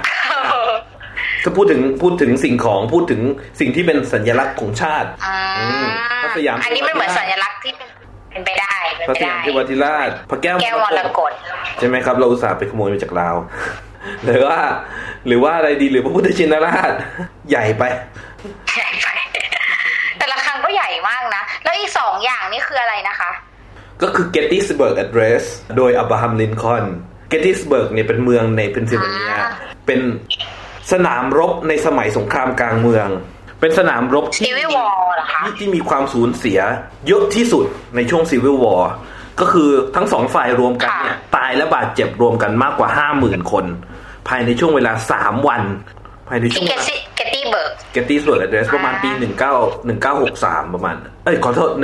ถ้าพูดถึงสิ่งของพูดถึงสิ่งที่เป็นสัญลักษณ์ของชาติสยามอันนี้ไม่เหมือนสัญลักษณ์ที่เป็นไปได้พระสยามเทวาธิราชพระแก้วมรกตใช่ไหมครับเราอุตส่าห์ไปขโมยมาจากลาวหรือว่าอะไรดีหรือพระพุทธชินราชใหญ่ไปแต่ละครั้งก็ใหญ่มากนะแล้วอีก2อย่างนี่คืออะไรนะคะก็คือ Gettysburg Address โดยอับราฮัมลินคอล์น Gettysburg เนี่ยเป็นเมืองในเพนซิลเวเนียเป็นสนามรบในสมัยสงครามกลางเมืองเป็นสนามรบที่ Civil War เหรอคะที่มีความสูญเสียเยอะที่สุดในช่วง Civil War ก็คือทั้ง2ฝ่ายรวมกันเนี่ยตายและบาดเจ็บรวมกันมากกว่า 50,000 คนภายในช่วงเวลา3วันภายในช่วง Gettysburg Address ประมาณปี1963ประมาณขอโทษ1863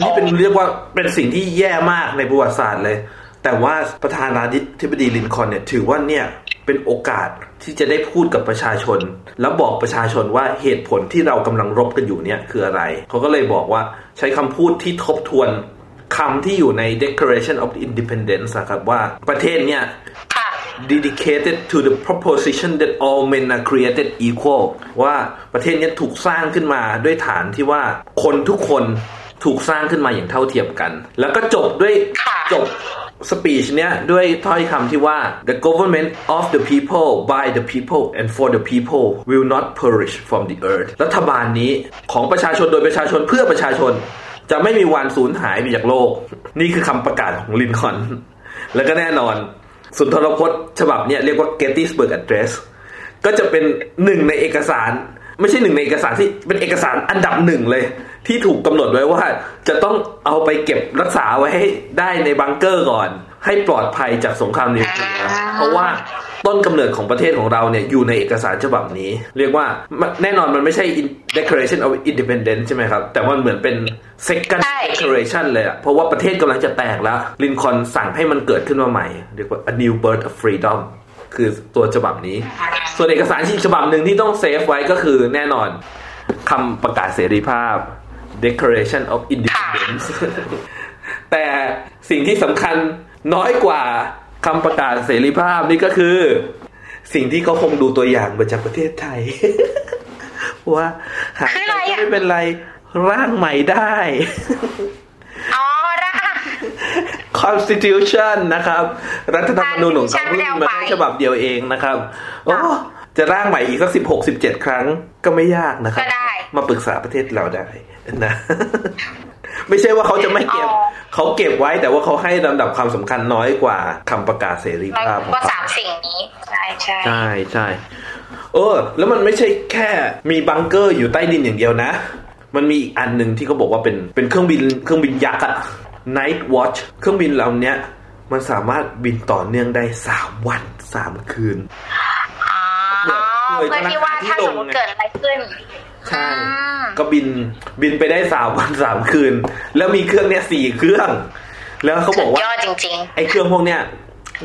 นี่เป็นเรียกว่าเป็นสิ่งที่แย่มากในประวัติศาสตร์เลยแต่ว่าประธานาธิบดีลินคอล์นเนี่ยถือว่าเนี่ยเป็นโอกาสที่จะได้พูดกับประชาชนแล้วบอกประชาชนว่าเหตุผลที่เรากำลังรบกันอยู่เนี่ยคืออะไรเขาก็เลยบอกว่าใช้คำพูดที่ทบทวนคำที่อยู่ใน Declaration of Independence นะครับว่าประเทศเนี่ย dedicated to the proposition that all men are created equal ว่าประเทศเนี่ยถูกสร้างขึ้นมาด้วยฐานที่ว่าคนทุกคนถูกสร้างขึ้นมาอย่างเท่าเทียมกันแล้วก็จบด้วยจบสปีชเนี่ยด้วยถ้อยคำที่ว่า The government of the people by the people and for the people will not perish from the earth รัฐบาลนี้ของประชาชนโดยประชาชนเพื่อประชาชนจะไม่มีวันสูญหายไปจากโลกนี่คือคำประกาศของลินคอล์นแล้วก็แน่นอนสุนทรพจน์ฉบับเนี่ยเรียกว่า Gettysburg Address ก็จะเป็นหนึ่งในเอกสารไม่ใช่หนึ่งในเอกสารที่เป็นเอกสารอันดับหนึ่งเลยที่ถูกกำหนดไว้ว่าจะต้องเอาไปเก็บรักษาไว้ให้ได้ในบังเกอร์ก่อนให้ปลอดภัยจากสงครามนิวเคลียร์เพราะว่าต้นกำเนิดของประเทศของเราเนี่ยอยู่ในเอกสารฉบับนี้เรียกว่าแน่นอนมันไม่ใช่ Declaration of Independence ใช่ไหมครับแต่มันเหมือนเป็น Second Declaration เลยอะเพราะว่าประเทศกำลังจะแตกแล้วลินคอล์นสั่งให้มันเกิดขึ้นมาใหม่เรียกว่า A New Birth of Freedomคือตัวฉบับนี้ส่วนเอกสารฉบับหนึ่งที่ต้องเซฟไว้ก็คือแน่นอนคำประกาศเสรีภาพ Declaration of Independence แต่สิ่งที่สำคัญน้อยกว่าคำประกาศเสรีภาพนี่ก็คือสิ่งที่เขาคงดูตัวอย่างมาจากประเทศไทยว่าหากไม่เป็นไรร่างใหม่ได้อ๋อร่าง Constitution นะครับรัฐธรรมนูญของเขาเพิ่งมีมาแค่ฉบับเดียวเองนะครับโอ้จะร่างใหม่อีกสัก16-17 ครั้งก็ไม่ยากนะครับมาปรึกษาประเทศเราได้นะไม่ใช่ว่าเขาจะไม่เก็บเขาเก็บไว้แต่ว่าเขาให้ลำดับความสำคัญน้อยกว่าคำประกาศเสรีภาพก็3สิ่งนี้ใช่แล้วมันไม่ใช่แค่มีบังเกอร์อยู่ใต้ดินอย่างเดียวนะมันมีอีกอันนึงที่เขาบอกว่าเป็นเครื่องบินยักษ์อะ Night Watch เครื่องบินลำเนี้ยมันสามารถบินต่อเนื่องได้3วัน3คืนเพื่อที่ว่าถ้าสมมติเกิดอะไรขึ้นใช่ก็บินไปได้3วัน3คืนแล้วมีเครื่องเนี้ย4เครื่องแล้วเขาบอกว่าจริงๆไอ้เครื่องพวกเนี้ย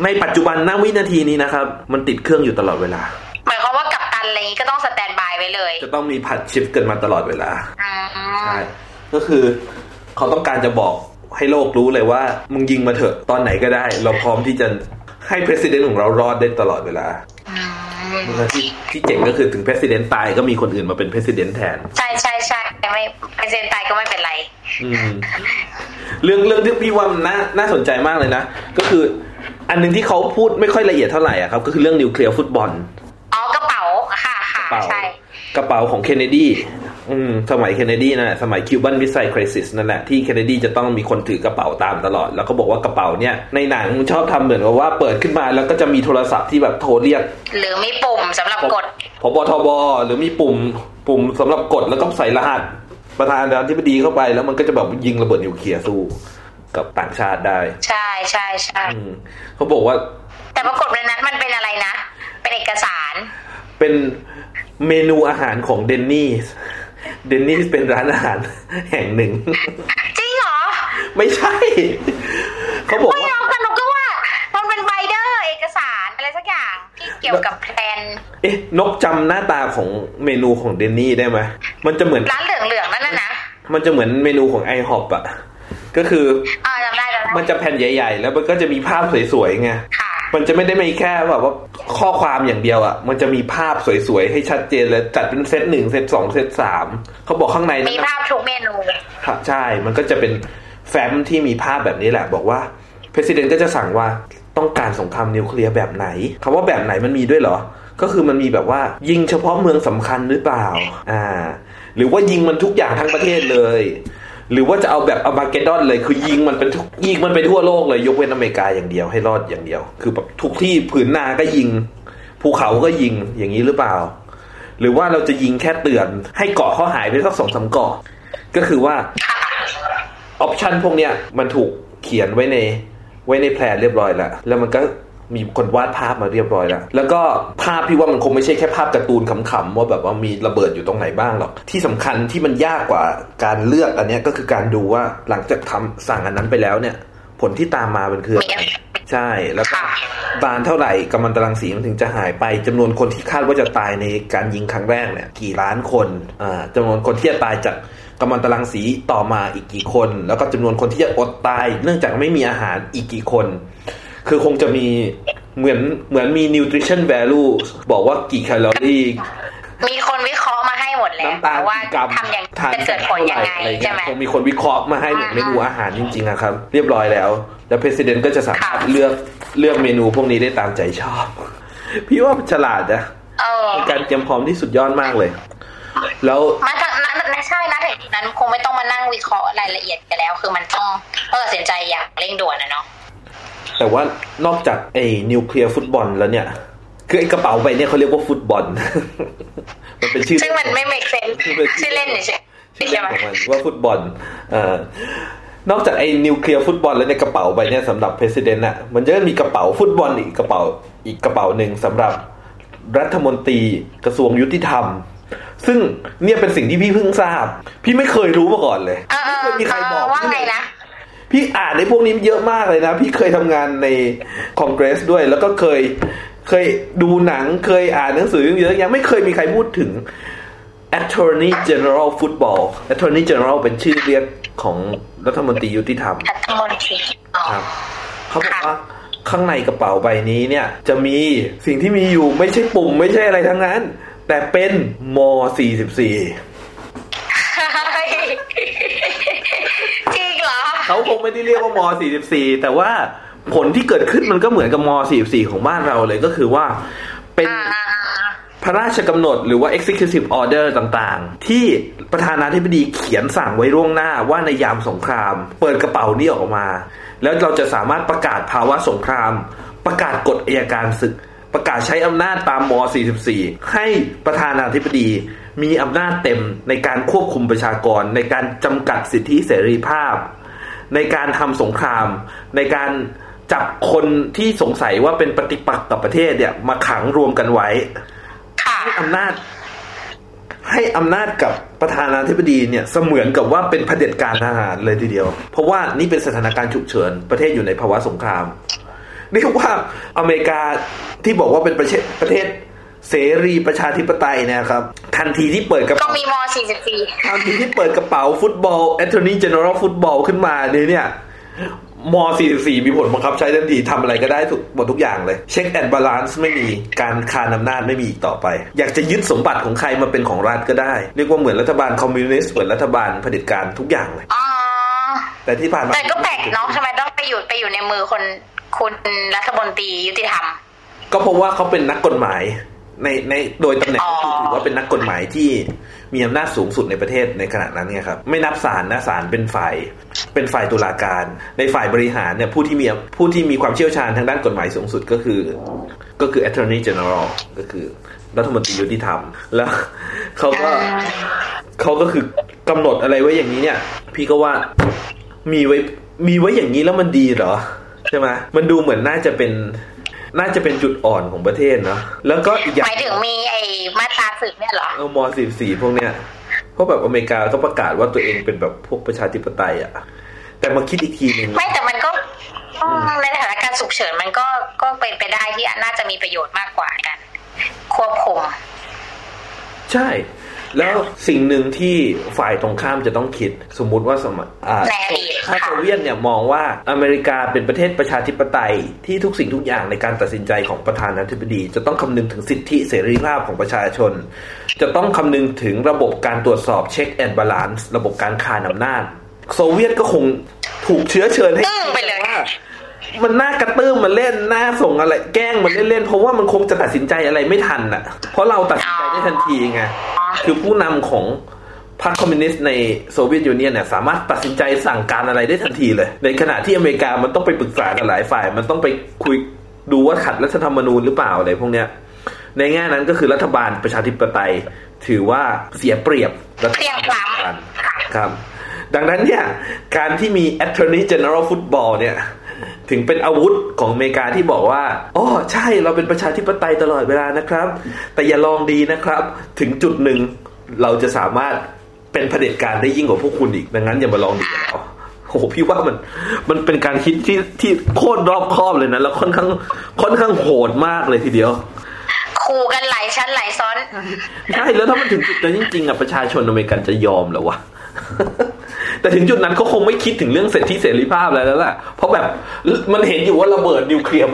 ในปัจจุบันณวินาทีนี้นะครับมันติดเครื่องอยู่ตลอดเวลาหมายความว่ากัปตันอะไรนี้ก็ต้องสแตนบายไว้เลยจะต้องมีผัดชิฟต์กันมาตลอดเวลาใช่ก็คือเขาต้องการจะบอก ให้โลกรู้เลยว่ามึงยิงมาเถอะตอนไหนก็ได้เราพร้อมที่จะให้ประธานาธิบดีของเรารอดได้ตลอดเวลาที่เจ๋งก็คือถึงประธานาธิบดีตายก็มีคนอื่นมาเป็นประธานาธิบดีแทนใช่ใช่ใช่แต่ไม่ประธานาธิบดีตายก็ไม่เป็นไรเรื่องที่พี่ว่าน่าสนใจมากเลยนะก็คืออันนึงที่เขาพูดไม่ค่อยละเอียดเท่าไหร่อ่ะครับก็คือเรื่องนิวเคลียร์ฟุตบอลอ๋อกระเป๋าค่ะค่ะใช่กระเป๋าของเคนเนดีสมัยเคนเนดีนั่นแหละสมัยคิวบันมิสไซล์คริสิสนั่นแหละที่เคนเนดีจะต้องมีคนถือกระเป๋าตามตลอดแล้วก็บอกว่ากระเป๋าเนี่ยในหนังชอบทำเหมือนกับว่าเปิดขึ้นมาแล้วก็จะมีโทรศัพท์ที่แบบโทรเรียกหรือมีปุ่มสำหรับกดผบ.ทบ.หรือมีปุ่มสำหรับกดแล้วก็ใส่รหัสประธานาธิบดีเข้าไปแล้วมันก็จะแบบยิงระเบิดนิวเคลียร์สู้กับต่างชาติได้ใช่ใช่ใช่เขาบอกว่าแต่ปรากฏในนั้นมันเป็นอะไรนะเป็นเอกสารเป็นเมนูอาหารของเดนนี่เป็นร้านอาหารแห่งหนึ่งจริงเหรอไม่ใช่เขาบอกว่าไม่เราก็ว่ามันเป็นไบเดอร์เอกสารอะไรสักอย่างที่เกี่ยวกับแพลนเอ๊ะนกจำหน้าตาของเมนูของเดนนี่ได้ไหมมันจะเหมือนร้านเหลืองๆนั่นนะมันจะเหมือนเมนูของไอฮอปอะก็คือมันจะแผ่นใหญ่ๆแล้วมันก็จะมีภาพสวยๆไงมันจะไม่ได้มีแค่แบบว่าข้อความอย่างเดียวอ่ะมันจะมีภาพสวยๆให้ชัดเจนแล้วจัดเป็นเซต1เซต2เซต3เขาบอกข้างในมีภาพทุกเมนูครับใช่มันก็จะเป็นแฟ้มที่มีภาพแบบนี้แหละบอกว่าประธานาธิบดีก็จะสั่งว่าต้องการสงครามนิวเคลียร์แบบไหนคำว่าแบบไหนมันมีด้วยเหรอก็คือมันมีแบบว่ายิงเฉพาะเมืองสำคัญหรือเปล่าหรือว่ายิงมันทุกอย่างทั้งประเทศเลยหรือว่าจะเอาแบบอมาเกดดอนเลยคือยิงมันไปทั่วโลกเลยยกเว้นอเมริกาอย่างเดียวให้รอดอย่างเดียวคือแบบทุกที่ผืนนาก็ยิงภูเขาก็ยิงอย่างนี้หรือเปล่าหรือว่าเราจะยิงแค่เตือนให้เกาะเขาหายไปสัก 2-3 เกาะก็คือว่าออปชันพวกเนี้ยมันถูกเขียนไว้ในแพลนเรียบร้อยแล้วมันก็มีคนวาดภาพมาเรียบร้อยแล้วก็ภาพพี่ว่ามันคงไม่ใช่แค่ภาพการ์ตูนขำๆว่าแบบว่ามีระเบิดอยู่ตรงไหนบ้างหรอกที่สำคัญที่มันยากกว่าการเลือกอันนี้ก็คือการดูว่าหลังจากทำสั่งอันนั้นไปแล้วเนี่ยผลที่ตามมามันคืออะไรใช่แล้วก็บานเท่าไหร่กัมมันตรังสีมันถึงจะหายไปจำนวนคนที่คาดว่าจะตายในการยิงครั้งแรกเนี่ยกี่ล้านคนจำนวนคนที่จะตายจากกัมมันตรังสีต่อมาอีกกี่คนแล้วก็จำนวนคนที่จะอดตายเนื่องจากไม่มีอาหารอีกกี่คนคือคงจะมีเหมือนมี nutrition value บอกว่ากี่แคลอรี่มีคนวิเคราะห์มาให้หมดแล้วว่าทำอย่างจะเกิดผลยังไงใช่ไหมคงมีคนวิเคราะห์มาให้เหมือนเมนูอาหารจริงๆอะครับเรียบร้อยแล้วประธานาธิบดีก็จะสามารถเลือกเมนูพวกนี้ได้ตามใจชอบพี่ว่าฉลาดนะเป็นการเตรียมพร้อมที่สุดยอดมากเลยแล้วมาจากนั้นใช่นะถึงนั้นคงไม่ต้องมานั่งวิเคราะห์รายละเอียดกันแล้วคือมันต้องตัดสินใจอย่างเร่งด่วนนะเนาะแต่ว่านอกจากไอ้นิวเคลียร์ฟุตบอลแล้วเนี่ยคือไอ้กระเป๋าใบเนี่ยเขาเรียกว่าฟุตบอลมันเป็นชื่อซึ่งมันไม่make senseชื่อเล่นเฉยๆชื่อเล่นของมันว่าฟุตบอลนอกจากไอ้นิวเคลียร์ฟุตบอลแล้วในกระเป๋าใบเนี่ยสำหรับประธานาธิบดีน่ะมันจะมีกระเป๋าฟุตบอลอีกกระเป๋านึงสำหรับรัฐมนตรีกระทรวงยุติธรรมซึ่งเนี่ยเป็นสิ่งที่พี่เพิ่งทราบพี่ไม่เคยรู้มาก่อนเลยไม่เคยมีใครบอกว่าไงนะพี่อ่านในพวกนี้เยอะมากเลยนะพี่เคยทำงานในคอนเกรสด้วยแล้วก็เคยดูหนังเคยอ่านหนังสือเยอะยังไม่เคยมีใครพูดถึง Attorney General Football Attorney General เป็นชื่อเรียกของรัฐมนตรียุติธรรมรัฐมนตรีครับเขาบอกว่าข้างในกระเป๋าใบนี้เนี่ยจะมีสิ่งที่มีอยู่ไม่ใช่ปุ่มไม่ใช่อะไรทั้งนั้นแต่เป็นม.44เขาคงไม่ได้เรียกว่าม.44 แต่ว่าผลที่เกิดขึ้นมันก็เหมือนกับม.44 ของบ้านเราเลยก็คือว่าเป็นพระราชกำหนดหรือว่า executive order ต่างๆที่ประธานาธิบดีเขียนสั่งไว้ล่วงหน้าว่าในยามสงครามเปิดกระเป๋านี้ออกมาแล้วเราจะสามารถประกาศภาวะสงครามประกาศกฎอัยการศึกประกาศใช้อำนาจตามม.44 ให้ประธานาธิบดีมีอำนาจเต็มในการควบคุมประชากรในการจำกัดสิทธิเสรีภาพในการทำสงครามในการจับคนที่สงสัยว่าเป็นปฏิปักษ์กับประเทศเนี่ยมาขังรวมกันไว้ให้อำนาจกับประธานาธิบดีเนี่ยเสมือนกับว่าเป็นเผด็จการทหารเลยทีเดียวเพราะว่านี่เป็นสถานการณ์ฉุกเฉินประเทศอยู่ในภาวะสงครามนี่คือว่าอเมริกาที่บอกว่าเป็นประเทศเสรีประชาธิปไตยนะครับทันทีที่เปิดกระเป๋าก็มีม.44ทันทีที่เปิดกระเป๋าฟุตบอล Attorney General ฟุตบอลขึ้นมาเนี่ย ม.44 มีผลบังคับใช้ทันทีทำอะไรก็ได้หมดทุกอย่างเลยเช็คแอนด์บาลานซ์ไม่มีการคานอำนาจไม่มีอีกต่อไปอยากจะยึดสมบัติของใครมาเป็นของรัฐก็ได้เรียกว่าเหมือนรัฐบาลคอมมิวนิสต์เหมือนรัฐบาลเผด็จการทุกอย่างเลยแต่ที่ผ่านมาแต่ก็แปลกเนาะทำไมต้องไปอยู่ในมือคนคุณรัฐมนตรียุติธรรมก็เพราะว่าเขาเป็นนักกฎหมายในโดยตำแหน่งถือว่าเป็นนักกฎหมายที่มีอำนาจสูงสุดในประเทศในขณะนั้นเนี่ยครับไม่นับศาลนะศาลเป็นฝ่ายตุลาการในฝ่ายบริหารเนี่ยผู้ที่มีความเชี่ยวชาญทางด้านกฎหมายสูงสุดก็คือ Attorney General ก็คือรัฐมนตรียุติธรรมแล้วเขาก็คือกำหนดอะไรไว้อย่างนี้เนี่ยพี่ก็ว่ามีไว้อย่างนี้แล้วมันดีเหรอใช่ไหมมันดูเหมือนน่าจะเป็นจุดอ่อนของประเทศเนาะแล้วก็อีกอย่างหมายถึงมีไอ้มาตราสึกเนี่ยเหรอม.44 พวกเนี้ยเพราะแบบอเมริกาก็ประกาศว่าตัวเองเป็นแบบพวกประชาธิปไตยอ่ะแต่มาคิดอีกทีนึงไม่แต่มันก็ในสถานการณ์ฉุกเฉินมันก็เป็นไปได้ที่น่าจะมีประโยชน์มากกว่ากันควบคุมใช่แล้วสิ่งหนึ่งที่ฝ่ายตรงข้ามจะต้องคิดสมมุติว่าถ้าโซเวียตเนี่ยมองว่าอเมริกาเป็นประเทศประชาธิปไตยที่ทุกสิ่งทุกอย่างในการตัดสินใจของประธานาธิบดีจะต้องคำนึงถึงสิทธิเสรีภาพของประชาชนจะต้องคำนึงถึงระบบการตรวจสอบเช็คแอนด์บาลานซ์ระบบการคานอำนาจโซเวียตก็คงถูกเชื้อเชิญให้ว่ามันน่ากระตื้มมันเล่นน่าส่งอะไรแกล้งมันเล่นเพราะว่ามันคงจะตัดสินใจอะไรไม่ทันน่ะเพราะเราตัดสินใจได้ทันทีไงคือผู้นำของพรรคคอมมิวนิสต์ในโซเวียตยูเนี่ยนเนี่ยสามารถตัดสินใจสั่งการอะไรได้ทันทีเลยในขณะที่อเมริกามันต้องไปปรึกษากันหลายฝ่ายมันต้องไปคุยดูว่าขัดรัฐธรรมนูญหรือเปล่าอะไรพวกเนี้ยในแง่นั้นก็คือรัฐบาลประชาธิปไตยถือว่าเสียเปรียบรัฐบาลครับดังนั้นเนี่ยการที่มี Attorney General Football เนี่ยถึงเป็นอาวุธของอเมริกาที่บอกว่าอ๋อใช่เราเป็นประชาธิปไตยตลอดเวลานะครับแต่อย่าลองดีนะครับถึงจุดหนึ่งเราจะสามารถเป็นเผด็จการได้ยิ่งกว่าพวกคุณอีกดังนั้นอย่ามาลองดีกันแล้วโอ้โหพี่ว่ามันเป็นการคิดที่โคตรรอบคอบเลยนะแล้วค่อนข้างโหดมากเลยทีเดียวขู่กันหลายชั้นหลายซ้อนใช่แล้วถ้ามันถึงจุดนั้นจริงๆอ่ะประชาชนอเมริกันจะยอมเหรอวะแต่ถึงจุดนั้นเขาคงไม่คิดถึงเรื่องสิทธิเสรีภาพอะไรแล้วล่ะเพราะแบบมันเห็นอยู่ว่าระเบิดนิวเคลียร์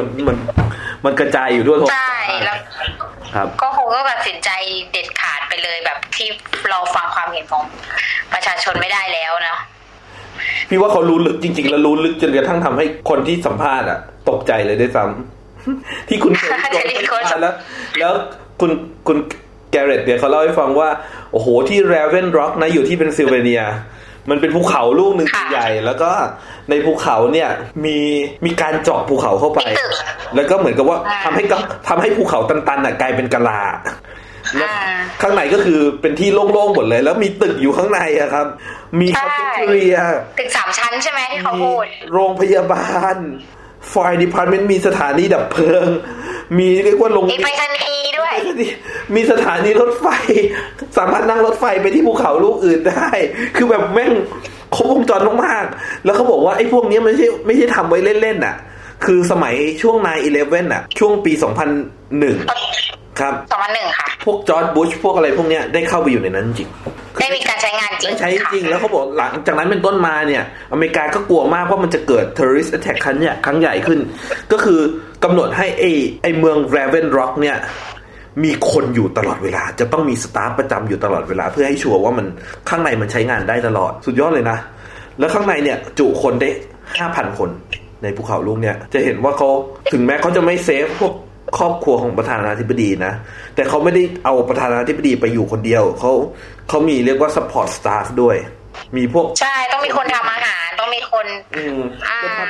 มันกระจายอยู่ด้วยใช่แล้วก็คงต้องตัดสินใจเด็ดขาดไปเลยแบบที่เราฟังความเห็นของประชาชนไม่ได้แล้วนะพี่ว่าเขารู้ลึกจริงๆแล้วรู้ลึกจนกระทั่งทำให้คนที่สัมภาษณ์อ่ะตกใจเลยด้วยซ้ำที่คุณเคยสัมภาษณ์แล้วคุณแกเรตเนี่ยเขาเล่าให้ฟังว่าโอ้โหที่ Raven Rock นะอยู่ที่เพนซิลเวเนียมันเป็นภูเขาลูกหนึ่งใหญ่แล้วก็ในภูเขาเนี่ยมีการเจาะภูเขาเข้าไปแล้วก็เหมือนกับว่าทำให้ภูเขาตันๆน่ะกลายเป็นกะลาแล้วข้างในก็คือเป็นที่โล่งๆหมดเลยแล้วมีตึกอยู่ข้างในอะครับมีคาเฟ่เรียตึก3ชั้นใช่ไหมที่เขาพูดโรงพยาบาลFire Department มีสถานีดับเพลิงมีเรียกว่าลงมีไปสถานีด้วยมีสถานีรถไฟสามารถนั่งรถไฟไปที่ภูเขาลูกอื่นได้คือแบบแม่งครบวงจรมากๆแล้วเขาบอกว่าไอ้พวกนี้มันไม่ใช่ทำไว้เล่นๆน่ะคือสมัยช่วง9/11 น่ะช่วงปี2001ครับ2001ค่ะพวกจอร์จบุชพวกอะไรพวกเนี้ยได้เข้าไปอยู่ในนั้นจริงได้มีการใช้งานจริงใช้จริงแล้วเขาบอกหลังจากนั้นเป็นต้นมาเนี่ยอเมริกาก็กลัวมากว่ามันจะเกิด terrorist attack ครั้งใหญ่ขึ้นก็คือกำหนดให้ไอเมือง Raven Rock เนี่ยมีคนอยู่ตลอดเวลาจะต้องมีสตาฟประจำอยู่ตลอดเวลาเพื่อให้ชัวร์ว่ามันข้างในมันใช้งานได้ตลอดสุดยอดเลยนะแล้วข้างในเนี่ยจุคนได้ 5,000 คนในภูเขาลูกเนี่ยจะเห็นว่าเขาถึงแม้เขาจะไม่เซฟพวกครอบครัวของประธานาธิบดีนะแต่เขาไม่ได้เอาประธานาธิบดีไปอยู่คนเดียวเขามีเรียกว่า support staff ด้วยมีพวกใช่ต้องมีคนทำอาหารต้องมีคน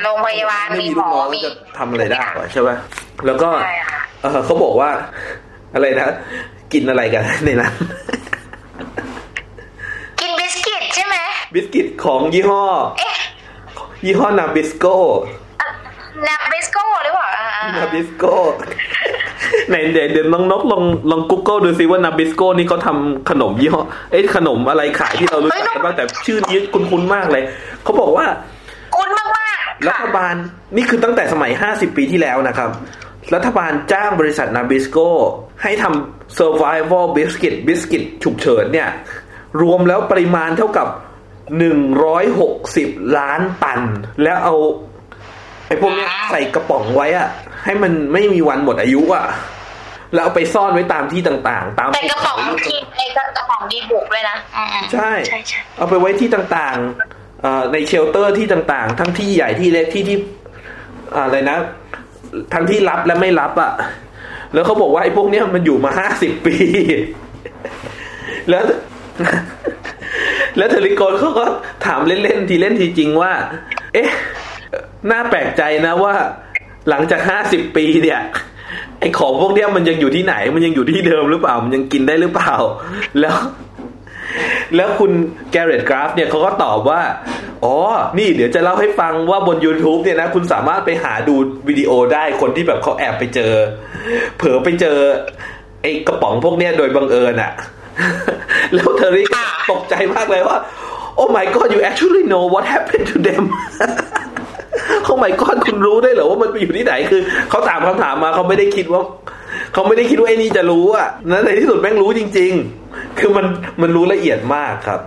โรงพยาบาลมีหมอมีจะทำอะไรได้ใช่ไหมแล้วก็เขาบอกว่าอะไรนะกินอะไรกันในนั้นกินบิสกิตใช่ไหมบิสกิตของยี่ห้อ Nabisco Nabisco หรือเปล่าNabisco ไหนเดี๋ยวลอง Google ดูซิว่า Nabisco นี่เขาทำขนมยี่ห้อขนมอะไรขายที่เรารู้จักกันบ้างแต่ชื่อนี้คุ้นๆมากเลยเขาบอกว่าคุ้นมากๆรัฐบาลนี่คือตั้งแต่สมัย50ปีที่แล้วนะครับรัฐบาลจ้างบริษัท Nabisco ให้ทำ Survival Biscuit บิสกิตฉุกเฉินเนี่ยรวมแล้วปริมาณเท่ากับ 160ล้านตันแล้วเอาไอ้พวกนี้ใส่กระป๋องไว้อะให้มันไม่มีวันหมดอายุอะแล้วเอาไปซ่อนไว้ตามที่ต่างๆตามเป็นกระป๋องที่ไอ้กระป๋องดีบุกเลยนะใช่เอาไปไว้ที่ต่างๆในเชลเตอร์ที่ต่างๆทั้งที่ใหญ่ที่เล็กที่อะไรนะทั้งที่รับและไม่รับอะแล้วเขาบอกว่าไอ้พวกนี้มันอยู่มา50ปีแล้วเทอริโกนเขาก็ถามเล่นๆทีเล่นทีจริงว่าเอ๊ะน่าแปลกใจนะว่าหลังจาก50ปีเนี่ยไอ้ของพวกเนี้ยมันยังอยู่ที่ไหนมันยังอยู่ที่เดิมหรือเปล่ามันยังกินได้หรือเปล่าแล้วคุณแกเรตกราฟเนี่ยเขาก็ตอบว่าอ๋อนี่เดี๋ยวจะเล่าให้ฟังว่าบน YouTube เนี่ยนะคุณสามารถไปหาดูวิดีโอได้คนที่แบบเขาแอบไปเจอเผลอไปเจอไอ้กระป๋องพวกเนี้ยโดยบังเอิญอะแล้วเธอรี่ก็ตกใจมากเลยว่า Oh my god you actually know what happened to them Oh my god คุณรู้ได้เหรอว่ามันไปอยู่ที่ไหนคือเขาถามคำถามมาเขาไม่ได้คิดว่าไอ้นี่จะรู้อ่ะนั้นในที่สุดแม่งรู้จริงๆคือมันรู้ละเอียดมากครับ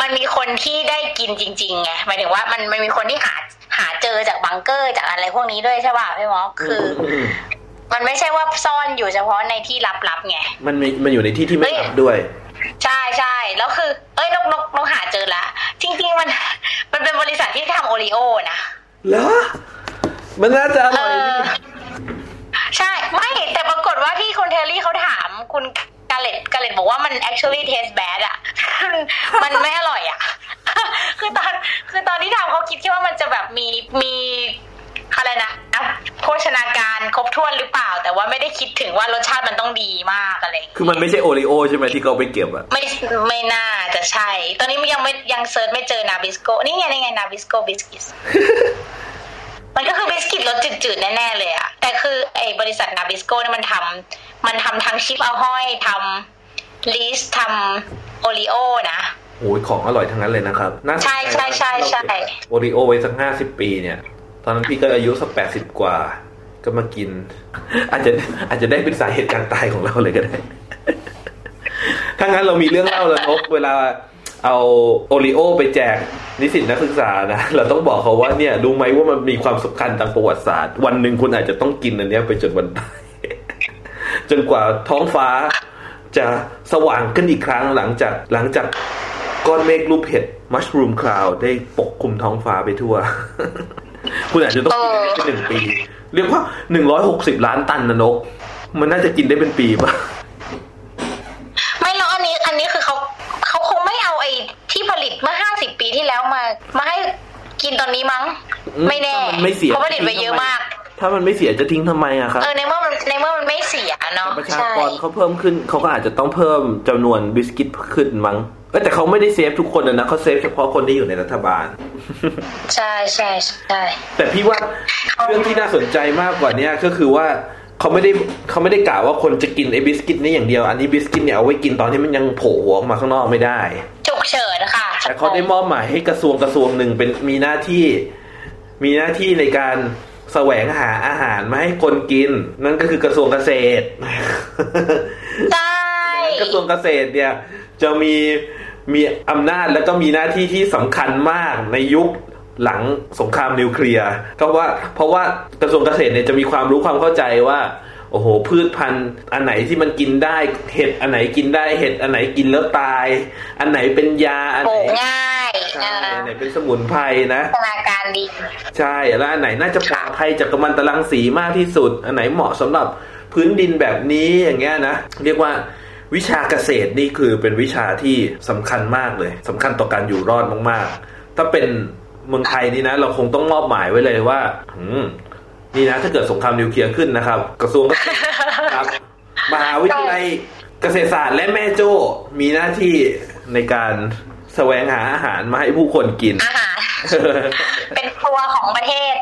มันมีคนที่ได้กินจริงๆไงหมายถึงว่ามันมีคนที่หาเจอจากบังเกอร์จากอะไรพวกนี้ด้วยใช่ป่ะพี่หมอคือมันไม่ใช่ว่าซ่อนอยู่เฉพาะในที่ลับๆไงมันอยู่ในที่ที่ไม่ลับด้วยใช่ๆแล้วคือเอ้ยนกหาเจอละจริงๆมันเป็นบริษัทที่ทำโอรีโอนะเหรอมันน่าจะอร่อยใช่ไม่แต่ปรากฏว่าที่คุณเทอรี่เขาถามคุณกาเลตบอกว่ามัน actually taste bad อ่ะ มันไม่อร่อยอ่ะ คือตอนที่ทำเขาคิดแค่ว่ามันจะแบบมีอะไรนะโภชนาการครบถ้วนหรือเปล่าแต่ว่าไม่ได้คิดถึงว่ารสชาติมันต้องดีมากอะไรคือมันไม่ใช่โอรีโอใช่ไหมที่เขาไปเก็บอะไม่น่าจะใช่ตอนนี้ยังเซิร์ชไม่เจอ Nabisco นี่ไง Nabisco biscuits มันก็คือบิสกิตรสจืดๆแน่ๆเลยอะแต่คือไอ้บริษัท Nabisco เนี่ยมันทำทั้งชิปเอาห้อยทำลีสทำโอรีโอนะโอ้ยของอร่อยทั้งนั้นเลยนะครับใช่ๆๆๆโอรีโอไว้สัก50ปีเนี่ยตอนนั้นพี่ก็อายุสัก80กว่าก็มากินอาจจะได้เป็นสาเหตุการตายของเราเลยก็ได้ถ้างั้นเรามีเรื่องเล่าแล้วนกเวลาเอาโอริโอไปแจกนิสิตนักศึกษานะเราต้องบอกเขาว่าเนี่ยรู้ไหมว่ามันมีความสำคัญทางประวัติศาสตร์วันหนึ่งคุณอาจจะต้องกินอันนี้ไปจนวันตายจนกว่าท้องฟ้าจะสว่างขึ้นอีกครั้งหลังจากก้อนเมฆรูปเห็ดมัชรูมคลาวด์ได้ปกคลุมท้องฟ้าไปทั่วคุณอาจจะต้องกินได้เป็น1ปีเรียกว่า160ล้านตันนะนกมันน่าจะกินได้เป็นปีป่ะไม่แล้วอันนี้คือเขาคงไม่เอาไอ้ที่ผลิตเมื่อ50ปีที่แล้วมาให้กินตอนนี้มั้งไม่แน่เขาผลิตไปเยอะมากถ้ามันไม่เสียจะทิ้งทำไมอะครับในเมื่อมันไม่เสียเนาะประชากรเขาเพิ่มขึ้นเขาก็อาจจะต้องเพิ่มจำนวนบิสกิตขึ้นมั้งแต่เขาไม่ได้เซฟทุกคนนะเขาเซฟเฉพาะคนที่อยู่ในรัฐบาลใช่ใช่ใช่แต่พี่ว่าเรื่องที่น่าสนใจมากกว่านี้ก็คือว่าเขาไม่ได้กล่าวว่าคนจะกินไอ้บิสกิตนี้อย่างเดียวอันนี้บิสกิตเนี่ยเอาไว้กินตอนที่มันยังโผล่หัวออกมาข้างนอกไม่ได้ฉุกเฉินค่ะแต่เขาได้มอบหมายให้กระทรวงหนึ่งเป็นมีหน้าที่ในการแสวงหาอาหารมาให้คนกินนั่นก็คือกระทรวงเกษตรใช่กระทรวงเกษตรเนี่ยจะมีอำนาจแล้วก็มีหน้าที่ที่สำคัญมากในยุคหลังสงครามนิวเคลียร์เพราะว่ากระทรวงเกษตรเนี่ยจะมีความรู้ความเข้าใจว่าโอ้โหพืชพันธุ์อันไหนที่มันกินได้เห็ดอันไหนกินได้เห็ดอันไหนกินแล้วตายอันไหนเป็นยาอันไหนง่ายอันไหนเป็นสมุนไพรนะพัฒนาการดีใช่แล้วอันไหนน่าจะปลอดภัยจากกัมมันตรังสีมากที่สุดอันไหนเหมาะสำหรับพื้นดินแบบนี้อย่างเงี้ยนะเรียกว่าวิชาเกษตรนี่คือเป็นวิชาที่สำคัญมากเลยสำคัญต่อการอยู่รอดมากๆถ้าเป็นเมืองไทยนี่นะเราคงต้องมอบหมายไว้เลยว่านี่นะถ้าเกิดสงครามนิวเคลียร์ขึ้นนะครับกระทรวงเกษตรครับมหาวิทยาลัยเกษตรศาสตร์และแม่โจ้มีหน้าที่ในการแสวงหาอาหารมาให้ผู้คนกินอาหารเป็นครัวของประเทศ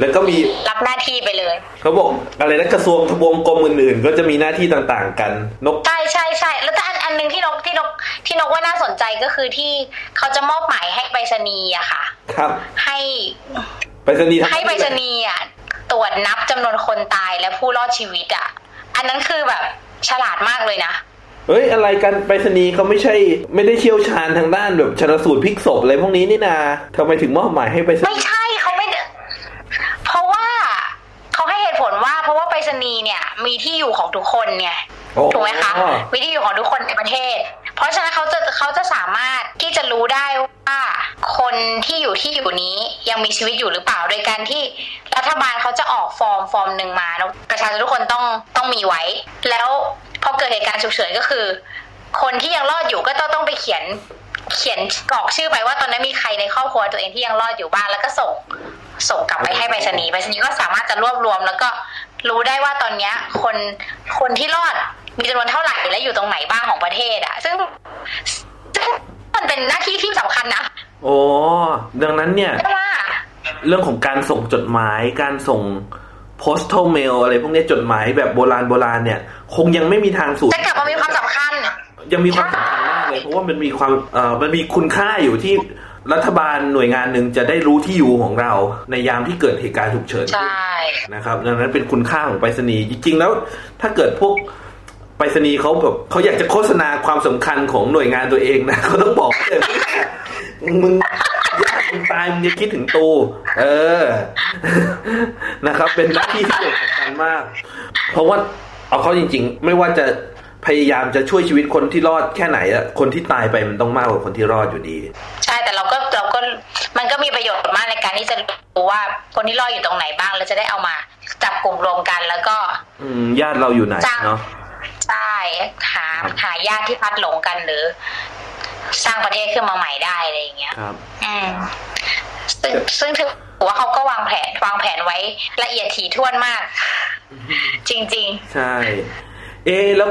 แล้วก็มีรับหน้าที่ไปเลยเขาบอกอะไรนะกระทรวงทบวงกรมอื่นๆก็จะมีหน้าที่ต่างๆกันนกใช่ใช่ใช่แล้วแต่อันนึงที่นกว่าน่าสนใจก็คือที่เขาจะมอบหมายให้ไปรษณีย์อะค่ะครับให้ไปรษณีย์ให้ไปรษณีย์อะตรวจนับจำนวนคนตายและผู้รอดชีวิตอะอันนั้นคือแบบฉลาดมากเลยนะ เฮ้ยอะไรกันไปรษณีย์เขาไม่ได้เชี่ยวชาญทางด้านแบบชันสูตรพลิกศพอะไรพวกนี้นี่นาทำไมถึงมอบหมายให้ไปไม่ใช่เขาไม่เพราะว่าเขาให้เหตุผลว่าเพราะว่าไปรษณีย์เนี่ยมีที่อยู่ของทุกคนไงถูกไหมคะมีที่อยู่ของทุกคนในประเทศเพราะฉะนั้นเขาจะสามารถที่จะรู้ได้ว่าคนที่อยู่ที่อยู่นี้ยังมีชีวิตอยู่หรือเปล่าโดยการที่รัฐบาลเขาจะออกฟอร์มหนึ่งมาแล้วประชาชนทุกคนต้องมีไว้แล้วพอเกิดเหตุการณ์ฉุกเฉินก็คือคนที่ยังรอดอยู่ก็ต้องไปเขียนกรอกชื่อไปว่าตอนนั้นมีใครในครอบครัวตัวเองที่ยังรอดอยู่บ้างแล้วก็ส่งกลับไปให้ไปรษณีย์ไปรษณีย์ก็สามารถจะรวบรวมแล้วก็รู้ได้ว่าตอนนี้คนที่รอดมีจำนวนเท่าไหร่และอยู่ตรงไหนบ้างของประเทศอ่ะซึ่งมันเป็นหน้าที่ที่สำคัญนะโอ้ดังนั้นเนี่ยเรื่องของการส่งจดหมายการส่ง postal mail อะไรพวกนี้จดหมายแบบโบราณเนี่ยคงยังไม่มีทางสูญจะกลับมามีความสำคัญยังมีความสำคัญมากเลยเพราะว่ามันมีความมันมีคุณค่าอยู่ที่รัฐบาลหน่วยงานหนึ่งจะได้รู้ที่อยู่ของเราในยามที่เกิดเหตุการณ์ฉุกเฉินนะครับดังนั้นเป็นคุณค่าของไปรษณีย์จริงๆแล้วถ้าเกิดพวกไปรษณีย์เขาแบบเขาอยากจะโฆษณาความสำคัญของหน่วยงานตัวเองนะเขาต้องบอกเลยมึงยากมึงตายมึงจะคิดถึงตูนะครับเป็นหน้าที่ที่สำคัญมากเพราะว่าเอาเขาจริงๆไม่ว่าจะพยายามจะช่วยชีวิตคนที่รอดแค่ไหนอะคนที่ตายไปมันต้องมากกว่าคนที่รอดอยู่ดีใช่แต่เราก็มันก็มีประโยชน์มากในการที่จะรู้ว่าคนที่รอดอยู่ตรงไหนบ้างแล้วจะได้เอามาจับกลุ่มรวมกันแล้วก็ญาติเราอยู่ไหนเนาะใช่หาญาติที่พัดหลงกันหรือสร้างประเทศขึ้นมาใหม่ได้อะไรอย่างเงี้ยครับซึ่งถือว่าเขาก็วางแผนไว้ละเอียดถี่ถ้วนมากจริงๆใช่เอ๊แล้ว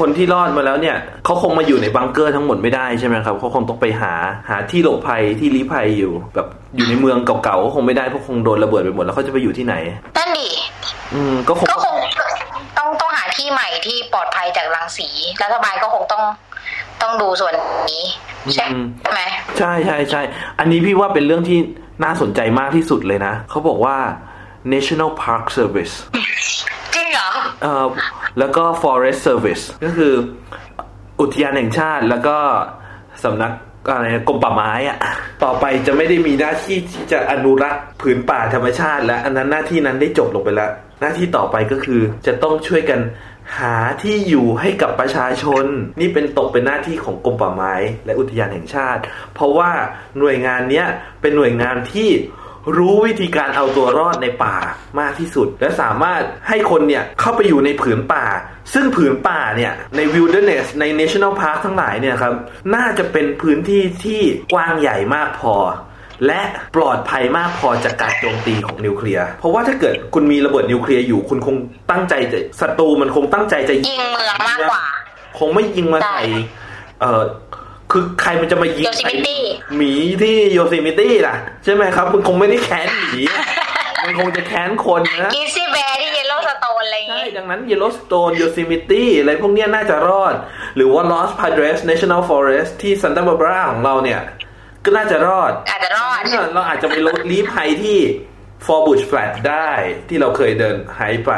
คนที่รอดมาแล้วเนี่ยเขาคงมาอยู่ในบังเกอร์ทั้งหมดไม่ได้ใช่ไหมครับเขาคงต้องไปหาที่หลบภัยที่ลี้ภัยอยู่แบบอยู่ในเมืองเก่าๆก็คงไม่ได้เพราะคงโดนระเบิดไปหมดแล้วเขาจะไปอยู่ที่ไหนนั่นดิก็คงต้องหาที่ใหม่ที่ปลอดภัยจากรังสีรัฐบาลก็คงต้องดูส่วนนี้ใช่ไหมใช่ใช่ใช่อันนี้พี่ว่าเป็นเรื่องที่น่าสนใจมากที่สุดเลยนะเขาบอกว่า National Park Service จริงเหรอแล้วก็ Forest Service ก็คืออุทยานแห่งชาติแล้วก็สำนักอะไรกรมป่าไม้อะต่อไปจะไม่ได้มีหน้าที่ที่จะอนุรักษ์ผืนป่าธรรมชาติแล้วอันนั้นหน้าที่นั้นได้จบลงไปแล้วหน้าที่ต่อไปก็คือจะต้องช่วยกันหาที่อยู่ให้กับประชาชนนี่เป็นหน้าที่ของกรมป่าไม้และอุทยานแห่งชาติเพราะว่าหน่วยงานเนี้ยเป็นหน่วยงานที่รู้วิธีการเอาตัวรอดในป่ามากที่สุดและสามารถให้คนเนี่ยเข้าไปอยู่ในผืนป่าซึ่งผืนป่าเนี่ยใน Wilderness ใน National Park ทั้งหลายเนี่ยครับน่าจะเป็นพื้นที่ที่กว้างใหญ่มากพอและปลอดภัยมากพอจากการโจมตีของนิวเคลียร์เพราะว่าถ้าเกิดคุณมีระเบิดนิวเคลียร์อยู่คุณคงตั้งใจจะศัตรูมันคงตั้งใจจะยิงเมืองมากกว่าคงไม่ยิงมาใส่คือใครมันจะมายิงหมีที่โยเซมิตี้ล่ะใช่ไหมครับคุณคงไม่ได้แค้นหมีมันคงจะแค้นคนนะกินซี่แบร์ที่เยลโลสโตนอะไรอย่างงี้ใช่ดังนั้นเยลโลสโตนโยเซมิตี้อะไรพวกเนี้ยน่าจะรอดหรือว่าลอสพาเดรสเนชั่นแนลฟอเรสต์ที่ซันตาบาร์บาร่าของเราเนี่ยก็น่าจะรอดอาจจะรอดเราอาจจะไปลี้ภัยที่ฟอร์บูชแฟลตได้ที่เราเคยเดินไฮไป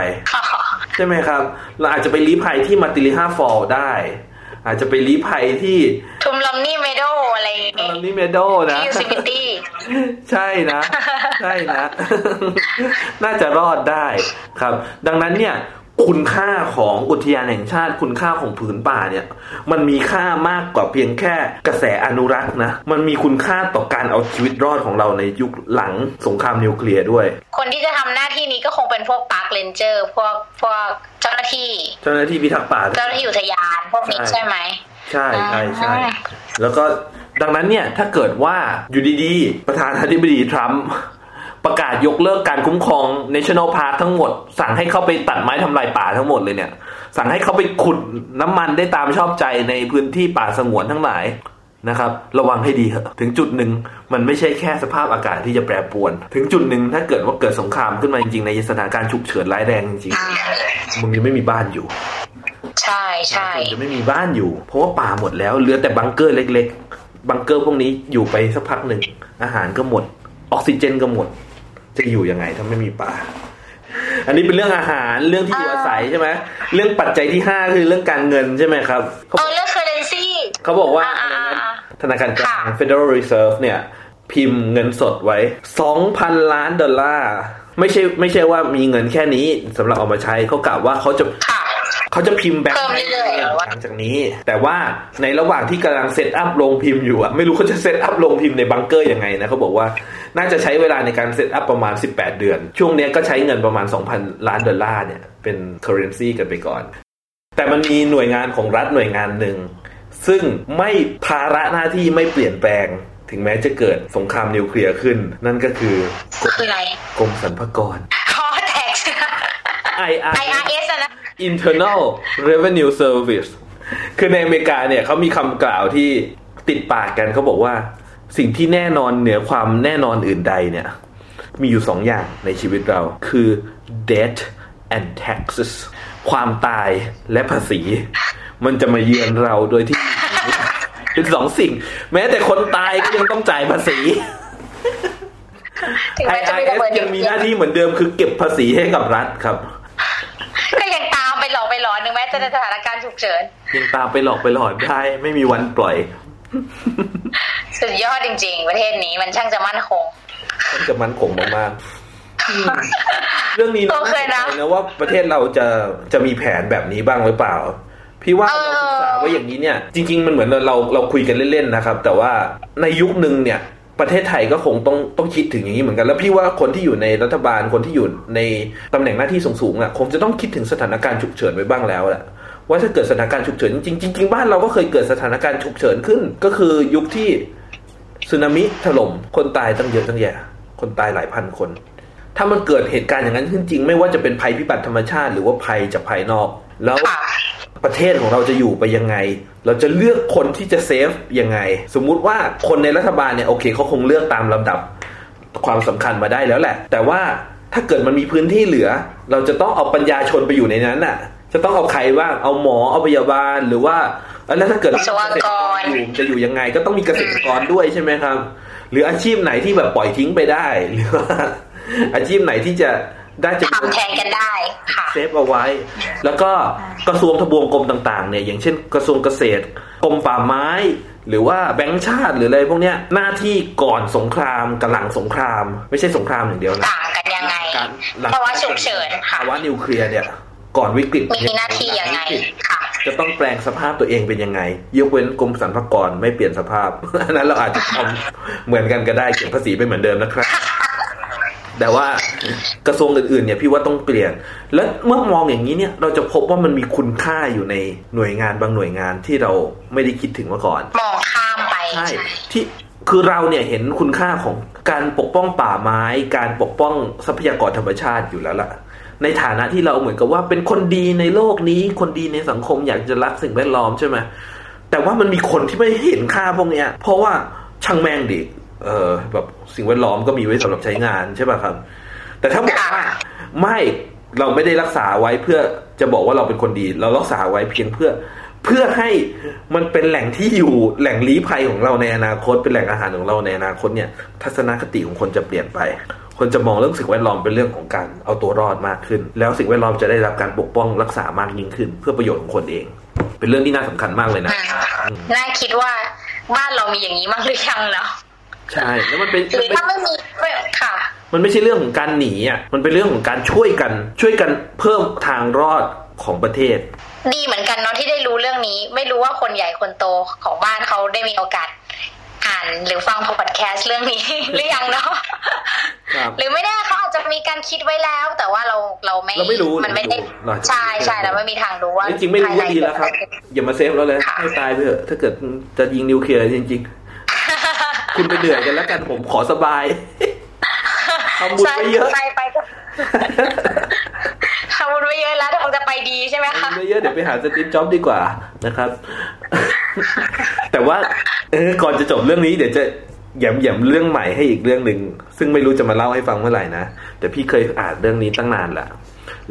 ใช่ไหมครับเราอาจจะไปลี้ภัยที่มาติลิฮาฟอลได้อาจจะไปลี้ภัยที่Tuolumne Meadows อะไรอย่างงี้ Tuolumne Meadows นะ University ใช่นะใช่นะ น่าจะรอดได้ครับดังนั้นเนี่ยคุณค่าของอุทยานแห่งชาติคุณค่าของผืนป่าเนี่ยมันมีค่ามากกว่าเพียงแค่กระแสอนุรักษ์นะมันมีคุณค่าต่อการเอาชีวิตรอดของเราในยุคหลังสงครามนิวเคลียร์ด้วยคนที่จะทำหน้าที่นี้ก็คงเป็นพวกปาร์คเรนเจอร์พวกเจ้าหน้าที่พิทักษ์ป่าเจ้าหน้าที่อุทยานพวกนี้ใช่ไหมใช่ใช่ใช่แล้วก็ดังนั้นเนี่ยถ้าเกิดว่าอยู่ดีๆประธานาธิบดีทรัมป์ประกาศยกเลิกการคุ้มครอง National Park ทั้งหมดสั่งให้เข้าไปตัดไม้ทำลายป่าทั้งหมดเลยเนี่ยสั่งให้เข้าไปขุดน้ำมันได้ตามชอบใจในพื้นที่ป่าสงวนทั้งหลายนะครับระวังให้ดีเถอะถึงจุดหนึ่งมันไม่ใช่แค่สภาพอากาศที่จะแปรปรวนถึงจุดหนึ่งถ้าเกิดว่าเกิดสงครามขึ้นมาจริงๆในสถานการณ์ฉุกเฉินร้ายแรงจริงๆมึงยังไม่มีบ้านอยู่ใช่ใช่จะไม่มีบ้านอยู่เพราะว่าป่าหมดแล้วเหลือแต่บังเกอร์เล็กๆบังเกอร์พวกนี้อยู่ไปสักพักนึงอาหารก็หมดออกซิเจนก็หมดจะอยู่ยังไงถ้าไม่มีป่า อันนี้เป็นเรื่องอาหารเรื่องที่อยู่อาศัยใช่ไหมเรื่องปัจจัยที่5คือเรื่องการเงินใช่ไหมครับเรื่อง currency เขาบอกว่าธนาคารกลาง Federal Reserve เนี่ยพิมพ์เงินสดไว้ 2,000 ล้านดอลลาร์ไม่ใช่ว่ามีเงินแค่นี้สำหรับเอามาใช้เขากล่าวว่าเขาจะพิมพ์แบงค์หลังจากนี้แต่ว่าในระหว่างที่กำลังเซตอัพลงพิมพ์อยู่อะไม่รู้เขาจะเซตอัพลงพิมพ์ในบังเกอร์ยังไงนะเขาบอกว่าน่าจะใช้เวลาในการเซตอัพประมาณ18เดือนช่วงนี้ก็ใช้เงินประมาณ 2,000 ล้านดอลลาร์เนี่ยเป็นเคอร์เรนซีกันไปก่อนแต่มันมีหน่วยงานของรัฐหน่วยงานนึงซึ่งไม่ภาระหน้าที่ไม่เปลี่ยนแปลงถึงแม้จะเกิดสงครามนิวเคลียร์ขึ้นนั่นก็คือกรมสรรพากร IRS นะ Internal Revenue Service คือในอเมริกาเนี่ยเขามีคำกล่าวที่ติดปากกันเขาบอกว่าสิ่งที่แน่นอนเหนือความแน่นอนอื่นใดเนี่ยมีอยู่2อย่างในชีวิตเราคือ death and taxes ความตายและภาษีมันจะมาเยือนเราโดยที่เป็นสองสิ่งแม้แต่คนตายก็ยังต้องจ่ายภาษี IRS ยังมีหน้าที่เหมือนเดิมคือเก็บภาษีให้กับรัฐครับก็ยังตามไปหลอกไปหลอนนึงแม้จะในสถานการณ์ฉุกเฉินยังตามไปหลอกไปหลอนได้ไม่มีวันปล่อยสุดยอดจริงๆประเทศนี้มันช่างจะมั่นคงมากๆเรื่องนี้น่าสนใจนะว่าประเทศเราจะมีแผนแบบนี้บ้างหรือเปล่าพี่ว่าเราศึกษาว่าอย่างนี้เนี่ยจริงๆมันเหมือนเราคุยกันเล่นๆนะครับแต่ว่าในยุคนึงเนี่ยประเทศไทยก็คงต้องคิดถึงอย่างนี้เหมือนกันแล้วพี่ว่าคนที่อยู่ในรัฐบาลคนที่อยู่ในตำแหน่งหน้าที่สูงๆอ่ะคงจะต้องคิดถึงสถานการณ์ฉุกเฉินไว้บ้างแล้วแหละว่าถ้าเกิดสถานการณ์ฉุกเฉินจริงๆบ้านเราก็เคยเกิดสถานการณ์ฉุกเฉินขึ้นก็คือยุคที่สึนามิถล่มคนตายตั้งเยอะตั้งแยะคนตายหลายพันคนถ้ามันเกิดเหตุการณ์อย่างนั้นขึ้นจริงไม่ว่าจะเป็นภัยพิบัติธรรมชาติหรือว่าภัยจากภายนอกแล้วประเทศของเราจะอยู่ไปยังไงเราจะเลือกคนที่จะเซฟยังไงสมมุติว่าคนในรัฐบาลเนี่ยโอเคเขาคงเลือกตามลำดับความสำคัญมาได้แล้วแหละแต่ว่าถ้าเกิดมันมีพื้นที่เหลือเราจะต้องเอาปัญญาชนไปอยู่ในนั้นน่ะจะต้องเอาใครบ้างเอาหมอเอาพยาบาลหรือว่าแล้วถ้าเกิดเกษตรกรอยู่จะอยู่ยังไงก็ต้องมีเกษตรกรด้วยใช่ไหมครับหรืออาชีพไหนที่แบบปล่อยทิ้งไปได้หรือว่าอาชีพไหนที่จะทำแทนกันได้ค่ะเซฟเอาไว้แล้วก็กระทรวงทบวงกรมต่างๆเนี่ยอย่างเช่นกระทรวงเกษตรกรมป่าไม้หรือว่าแบงค์ชาติหรืออะไรพวกเนี้ยหน้าที่ก่อนสงครามกับหลังสงครามไม่ใช่สงครามอย่างเดียวนะต่างกันยังไงภาวะฉุกเฉินภาวะนิวเคลียร์เนี่ยก่อนวิกฤตมีหน้าที่ยังไงค่ะจะต้องแปลงสภาพตัวเองเป็นยังไงยกเว้นกรมสรรพากรไม่เปลี่ยนสภาพอันนั้นเราอาจจะทำเหมือนกันก็ได้เก็บภาษีไปเหมือนเดิมนะครับแต่ว่ากระทรวงอื่นๆเนี่ยพี่ว่าต้องเปลี่ยนแล้วเมื่อมองอย่างนี้เนี่ยเราจะพบว่ามันมีคุณค่าอยู่ในหน่วยงานบางหน่วยงานที่เราไม่ได้คิดถึงมาก่อนมองข้ามไปใช่ที่คือเราเนี่ยเห็นคุณค่าของการปกป้องป่าไม้การปกป้องทรัพยากรธรรมชาติอยู่แล้วล่ะในฐานะที่เราเหมือนกับว่าเป็นคนดีในโลกนี้คนดีในสังคมอยากจะรักสิ่งแวดล้อมใช่ไหมแต่ว่ามันมีคนที่ไม่เห็นค่าพวกเนี้ยเพราะว่าช่างแม่งดิแบบสิ่งแวดล้อมก็มีไว้สำหรับใช้งานใช่ป่ะครับแต่ถ้าบอกว่าไม่เราไม่ได้รักษาไว้เพื่อจะบอกว่าเราเป็นคนดีเรารักษาไว้เพียงเพื่อให้มันเป็นแหล่งที่อยู่แหล่งลี้ภัยของเราในอนาคตเป็นแหล่งอาหารของเราในอนาคตเนี่ยทัศนคติของคนจะเปลี่ยนไปคนจะมองเรื่องสิ่งแวดล้อมเป็นเรื่องของการเอาตัวรอดมากขึ้นแล้วสิ่งแวดล้อมจะได้รับการปกป้องรักษามากยิ่งขึ้นเพื่อประโยชน์ของคนเองเป็นเรื่องที่น่าสำคัญมากเลยนะน่าคิดว่าบ้านเรามีอย่างนี้มากหรือยังเนาะใช่แล้วมันเป็นหรือถ้าไม่มีค่ะมันไม่ใช่เรื่องของการหนีอ่ะมันเป็นเรื่องของการช่วยกันเพิ่มทางรอดของประเทศดีเหมือนกันเนาะที่ได้รู้เรื่องนี้ไม่รู้ว่าคนใหญ่คนโตของบ้านเขาได้มีโอกาสอ่านหรือฟังพอดแคสต์เรื่องนี้หรือยังเนาะหรือไม่แน่เขาอาจจะมีการคิดไว้แล้วแต่ว่าเราไม่รู้มันไม่ได้ใช่ใช่เราไม่มีทางรู้ว่าจริงไม่รู้ก็ดีแล้วครับอย่ามาเซฟเราเลยให้ตายไปเถอะถ้าเกิดจะยิงนิวเคลียร์จริงคุณไปเหนื่อยกันแล้วกันผมขอสบายทำบุญไปเยอะไปทำบุญไปเยอะแล้วคงจะไปดีใช่ไหมคะเยอะเดี๋ยวไปหาสตีฟจ็อบส์ดีกว่านะครับแต่ว่าก่อนจะจบเรื่องนี้เดี๋ยวจะแย้มเรื่องใหม่ให้อีกเรื่องนึงซึ่งไม่รู้จะมาเล่าให้ฟังเมื่อไหร่นะแต่พี่เคยอ่านเรื่องนี้ตั้งนานละ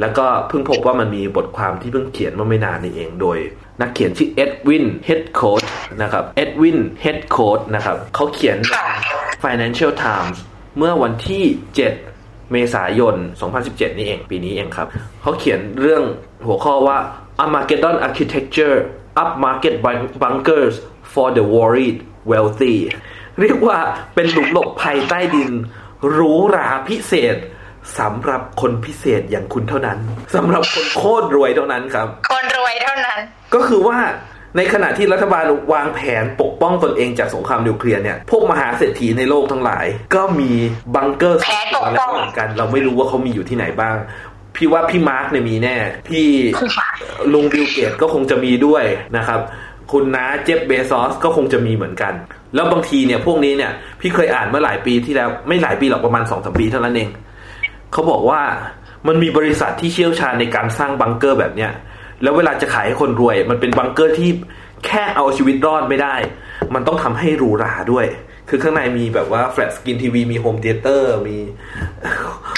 แล้วก็เพิ่งพบว่ามันมีบทความที่เพิ่งเขียนมาไม่นานนี่เองโดยนักเขียนชื่อเอ็ดวินเฮดโค้ดนะครับเอ็ดวินเฮดโค้ดนะครับเขาเขียน Financial Times เมื่อวันที่7 เมษายน2017นี่เองปีนี้เองครับเขาเขียนเรื่องหัวข้อว่า Armageddon Architecture Upmarket Bunkers for the Worried Wealthy เรียกว่าเป็นหลุมหลบภัยใต้ดินหรูหราพิเศษสำหรับคนพิเศษอย่างคุณเท่านั้นสำหรับคนโคตรรวยเท่านั้นครับคนรวยเท่านั้นก็คือว่าในขณะที่รัฐบาลวางแผนปกป้องตนเองจากสงครามนิวเคลียร์เนี่ยพวกมหาเศรษฐีในโลกทั้งหลายก็มีบังเกอร์อะไรเหมือนกันเราไม่รู้ว่าเขามีอยู่ที่ไหนบ้างพี่ว่าพี่มาร์คเนี่ยมีแน่พี่ลุงบิลเกตก็คงจะมีด้วยนะครับคุณน้าเจฟเบซอสก็คงจะมีเหมือนกันแล้วบางทีเนี่ยพวกนี้เนี่ยพี่เคยอ่านเมื่อหลายปีที่แล้วไม่หลายปีหรอกประมาณ 2-3 ปีเท่านั้นเองเขาบอกว่ามันมีบริษัทที่เชี่ยวชาญในการสร้างบังเกอร์แบบเนี้ยแล้วเวลาจะขายให้คนรวยมันเป็นบังเกอร์ที่แค่เอาชีวิตรอดไม่ได้มันต้องทำให้หรูหราด้วยคือข้างในมีแบบว่าแฟลตสกรีนทีวีมีโฮมเธียเตอร์มี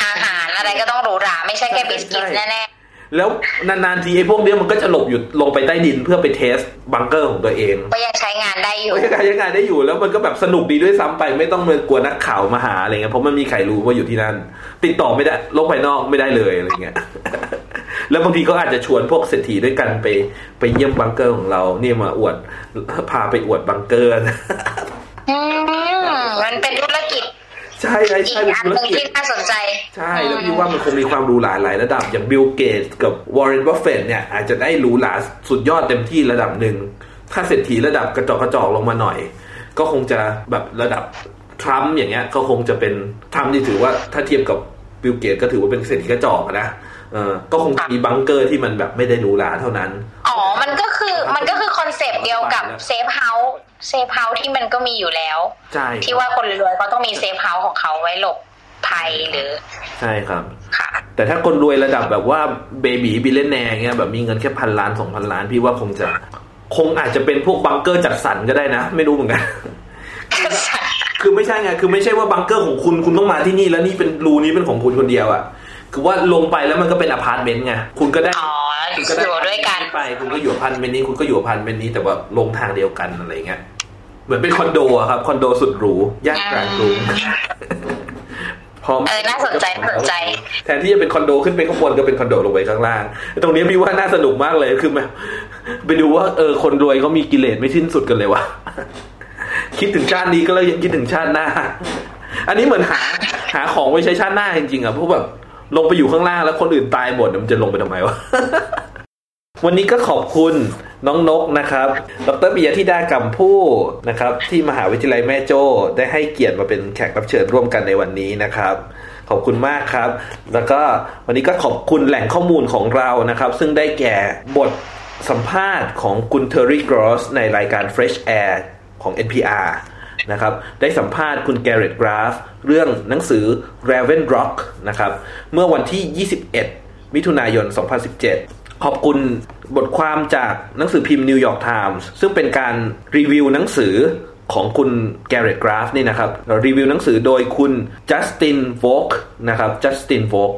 อาหารอะไรก็ต้องหรูหราไม่ใช่แค่บิสกิตแน่ๆแล้วนานๆทีไอ้พวกเนี้ยมันก็จะหลบอยู่ลงไปใต้ดินเพื่อไปเทสบังเกอร์ของตัวเองก็ยังใช้งานได้อยู่แล้วมันก็แบบสนุกดีด้วยซ้ำไปไม่ต้องกลัวนักข่าวมาหาอะไรเงี้ยเพราะมันมีใครรู้ว่าอยู่ที่นั่นติดต่อไม่ได้โลกภายนอกไม่ได้เลยอะไรเงี้ยแล้วบางทีก็อาจจะชวนพวกเศรษฐีด้วยกันไปเยี่ยมบังเกอร์ของเราเนี่ยมาอวดพาไปอวดบังเกอร์มันเป็นธุรกิจใช่ๆๆเป็นธุรกิจที่น่าสนใจใช่แล้วพี่ว่ามันคงมีความหรูหราหลายระดับอย่างบิลเกตกับวอร์เรนบัฟเฟตต์เนี่ยอาจจะได้หรูหราสุดยอดเต็มที่ระดับนึงถ้าเศรษฐีระดับกระจอกกระจอกลงมาหน่อยก็คงจะแบบระดับทรัมป์อย่างเงี้ยก็คงจะเป็นทรัมป์ที่ถือว่าถ้าเทียบกับบิลเกตก็ถือว่าเป็นเศรษฐีกระจอกนะก็คงมีบังเกอร์ที่มันแบบไม่ได้หรูหราเท่านั้นอ๋อมันก็คือคอนเซปต์เดียวกับเซฟเฮาส์ที่มันก็มีอยู่แล้วใช่ที่ว่าคนรวยเขาต้องมีเซฟเฮาส์ของเขาไว้หลบภัยหรือใช่ครับค่ะแต่ถ้าคนรวยระดับแบบว่าเบบี้บิลเลนแนร์เงี้ยแบบมีเงินแค่พันล้าน 2,000 ล้านพี่ว่าคงอาจจะเป็นพวกบังเกอร์จัดสรรก็ได้นะไม่รู้เหมือนกัน คือไม่ใช่ไงคือไม่ใช่ว่าบังเกอร์ของคุณต้องมาที่นี่แล้วนี่เป็นรูนี้เป็นของคุณคนเดียวอ่ะคือว่าลงไปแล้วมันก็เป็นอพาร์ตเมนต์ไงคุณก็ได้อยู่ด้วยกันไปคุณก็อยู่อพาร์ตเมนต์นี้คุณก็อยู่อพาร์ตเมนต์นี้แต่ว่าลงทางเดียวกันอะไรเงี้ยเหมือนเป็นคอนโดอ่ะครับคอนโดสุดหรูย่านกลางกรุงพร้อมน่าสนใจแทนที่จะเป็นคอนโดขึ้นไปข้างบนก็เป็นคอนโดลงไปข้างล่างตรงนี้พี่ว่าน่าสนุกมากเลยคือไปดูว่าคนรวยเค้ามีกิเลสไม่สิ้นสุดกันเลยวะคิดถึงชาตินี้ก็แล้วยังคิดถึงชาติหน้าอันนี้เหมือนหาของไว้ใช้ชาติหน้าจริงๆอ่ะเพราะแบบลงไปอยู่ข้างล่างแล้วคนอื่นตายหมดมันจะลงไปทำไมวะ วันนี้ก็ขอบคุณน้องนกนะครับดร.ปิยธิดากำผู้นะครับที่มหาวิทยาลัยแม่โจ้ได้ให้เกียรติมาเป็นแขกรับเชิญร่วมกันในวันนี้นะครับขอบคุณมากครับแล้วก็วันนี้ก็ขอบคุณแหล่งข้อมูลของเรานะครับซึ่งได้แก่บทสัมภาษณ์ของคุณ Terry Gross ในรายการ Fresh Air ของ NPR นะครับได้สัมภาษณ์คุณ Garrett Graffเรื่องหนังสือ Raven Rock นะครับเมื่อวันที่ 21 มิถุนายน 2017 ขอบคุณบทความจากหนังสือพิมพ์ New York Times ซึ่งเป็นการรีวิวหนังสือของคุณ Garrett Graff นี่นะครับรีวิวหนังสือโดยคุณ Justin Volk นะครับ Justin Volk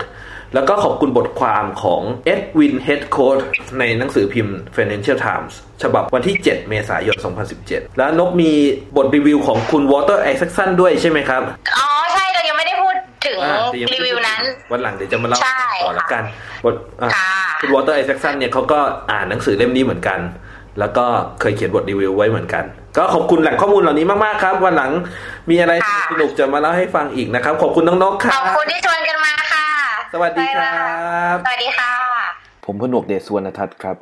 แล้วก็ขอบคุณบทความของ Edwin Headcoat ในหนังสือพิมพ์ Financial Times ฉบับวันที่ 7 เมษายน 2017 แล้วนกมีบทรีวิวของคุณ Walter Isaacson ด้วยใช่ไหมครับรีวิวนั้นวันหลังเดี๋ยวจะมาเล่าต่อละกันคุณวอเตอร์ไอแซคสันเนี่ยเขาก็อ่านหนังสือเล่มนี้เหมือนกันแล้วก็เคยเขียนบทรีวิวไว้เหมือนกันก็ขอบคุณแหล่งข้อมูลเหล่านี้มากๆครับวันหลังมีอะไรสนุกจะมาเล่าให้ฟังอีกนะครับขอบคุณน้องนกค่ะขอบคุณที่ชวนกันมาค่ะสวัสดีครับสวัสดีค่ะผมพนกเดชสุวรรณทัศน์ครับ